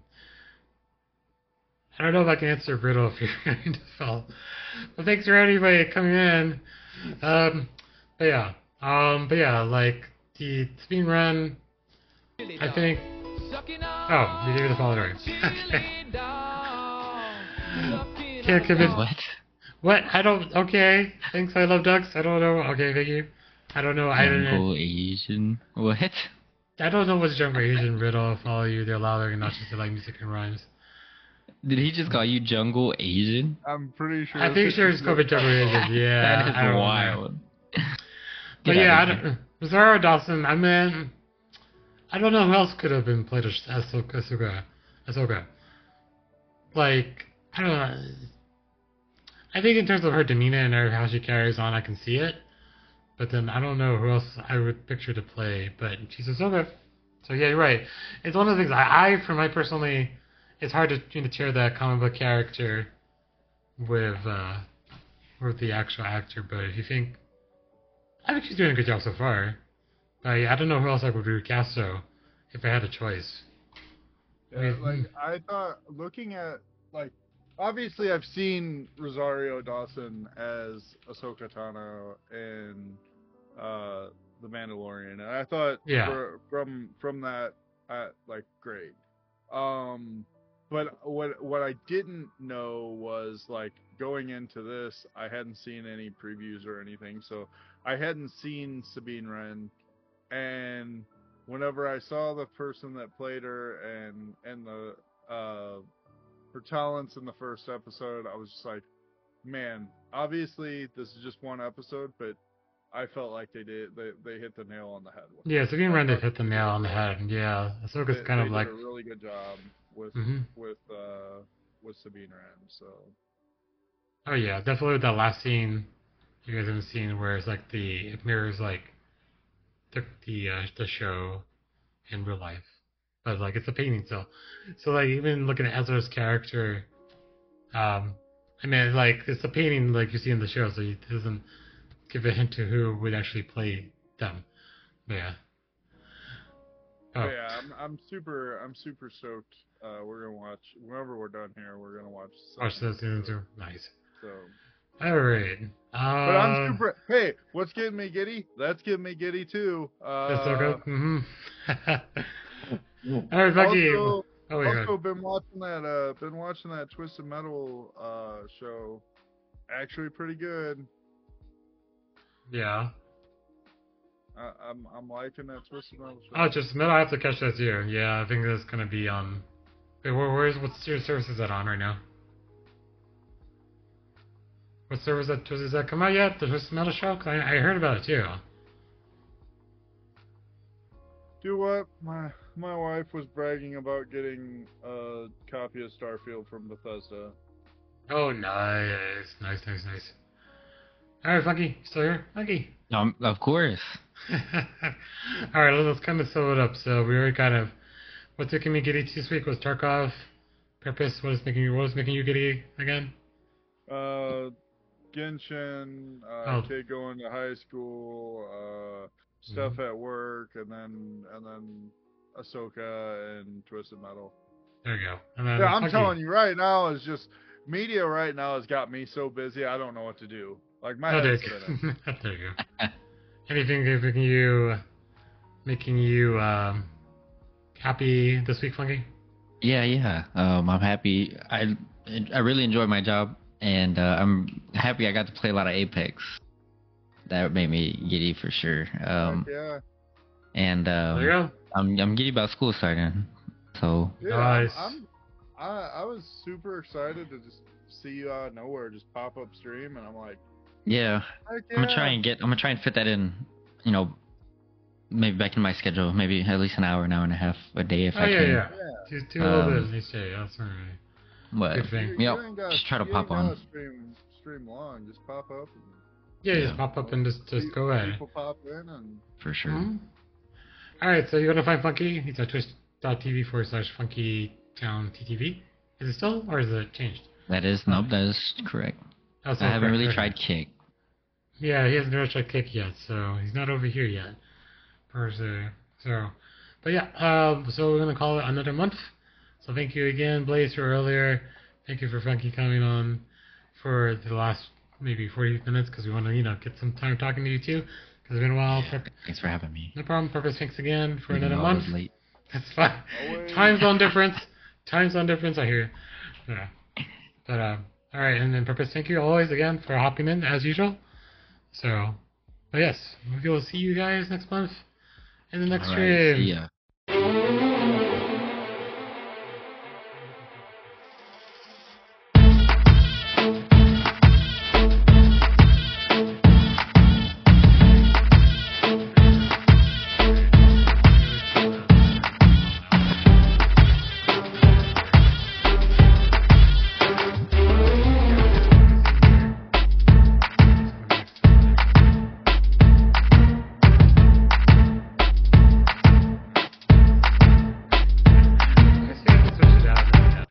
I don't know if I can answer a riddle if you're going to fall. Well, thanks for everybody coming in. But yeah, like the Sabine Wren, I think. Oh, you gave me the following order. Can't commit. What? I don't. Okay. Thanks. I love ducks. I don't know. Okay, thank you. I don't know. Jungle Asian. What? I don't know what's Jungle Asian riddle. Follow you. They're louder and not just like music and rhymes. Did he just call you Jungle Asian? I'm pretty sure. I think sure it's called Jungle Asian. Yeah. That is wild. But yeah, Rosario Dawson, I mean, I don't know who else could have been played as Ahsoka. Like, I don't know. I think in terms of her demeanor and her, how she carries on, I can see it. But then I don't know who else I would picture to play, but she's Ahsoka. So yeah, you're right. It's one of the things I personally, it's hard to tear that comic book character with the actual actor, but if you think, I think she's doing a good job so far. I don't know who else I would recast though, if I had a choice. Yeah, I mean, like I thought, looking at like, obviously I've seen Rosario Dawson as Ahsoka Tano in The Mandalorian, and I thought from that, like, great. But what I didn't know was, like, going into this, I hadn't seen any previews or anything, so I hadn't seen Sabine Wren, and whenever I saw the person that played her and the her talents in the first episode, I was just like, man, obviously this is just one episode, but I felt like they did. They hit the nail on the head. Yeah, Sabine Wren did hit the nail on the head. Yeah, Ahsoka's kind of like, they did a really good job with Sabine Wren. So. Oh yeah, definitely with that last scene you guys haven't seen, where it's like it mirrors like the show in real life, but like it's a painting still. So like even looking at Ezra's character, I mean like it's a painting like you see in the show, so it doesn't give a hint to who would actually play them. But yeah. Oh. But yeah, I'm super stoked. We're gonna watch whenever we're done here. We're gonna watch that season too. Nice. So. All right. But I'm super. Hey, what's getting me giddy? That's getting me giddy too. That's so good. All right, Bucky. Been watching that Twisted Metal show. Actually, pretty good. Yeah. I'm liking that Twisted Metal show. Oh, Twisted Metal, I have to catch that too. Yeah, I think that's gonna be on. Wait, what service is that on right now? What service does that come out yet? The Twisted Metal show? I heard about it too. Do what? My wife was bragging about getting a copy of Starfield from Bethesda. Oh, nice. All right, Funky, still here? Funky? Of course. All right, let's kind of sum it up. So we already kind of, what's making me giddy this week was Tarkov. Purpose, what is making you giddy again? Genshin, kid going to high school, stuff at work, and then Ahsoka and Twisted Metal. There you go. And then I'm telling you right now, it's just media right now has got me so busy I don't know what to do. Like my head's spinning. There you go. Anything making you happy this week, Funky? Yeah. I'm happy. I really enjoy my job. And I'm happy I got to play a lot of Apex. That made me giddy for sure. Yeah. And there you go. I'm giddy about school starting. So yeah, nice. I was super excited to just see you out of nowhere just pop up stream, and I'm like, yeah. I'm gonna try and fit that in, maybe back in my schedule, maybe at least an hour and a half a day if I can. Yeah. Do a little bit each day. That's all right. But just try to pop on. Stream long, just pop up. And, just pop up and just go at it. Pop in and... For sure. Mm-hmm. All right, so you're gonna find Funky. He's at twitch.tv/funkytowntv. Is it still, or is it changed? That is correct. That's I haven't correct, really right. tried Kick. Yeah, he hasn't really tried Kick yet, so he's not over here yet. So we're gonna call it another month. So thank you again, Blaze, for earlier. Thank you for Funky coming on for the last maybe 40 minutes because we want to, get some time talking to you too. Because it's been a while. Yeah, thanks for having me. No problem. Purpose, thanks again for another month. Late. That's fine. Always. Time zone difference. I hear you. Yeah. But all right, and then Purpose, thank you always again for hopping in as usual. So, but yes, we will see you guys next month in the next stream. See ya.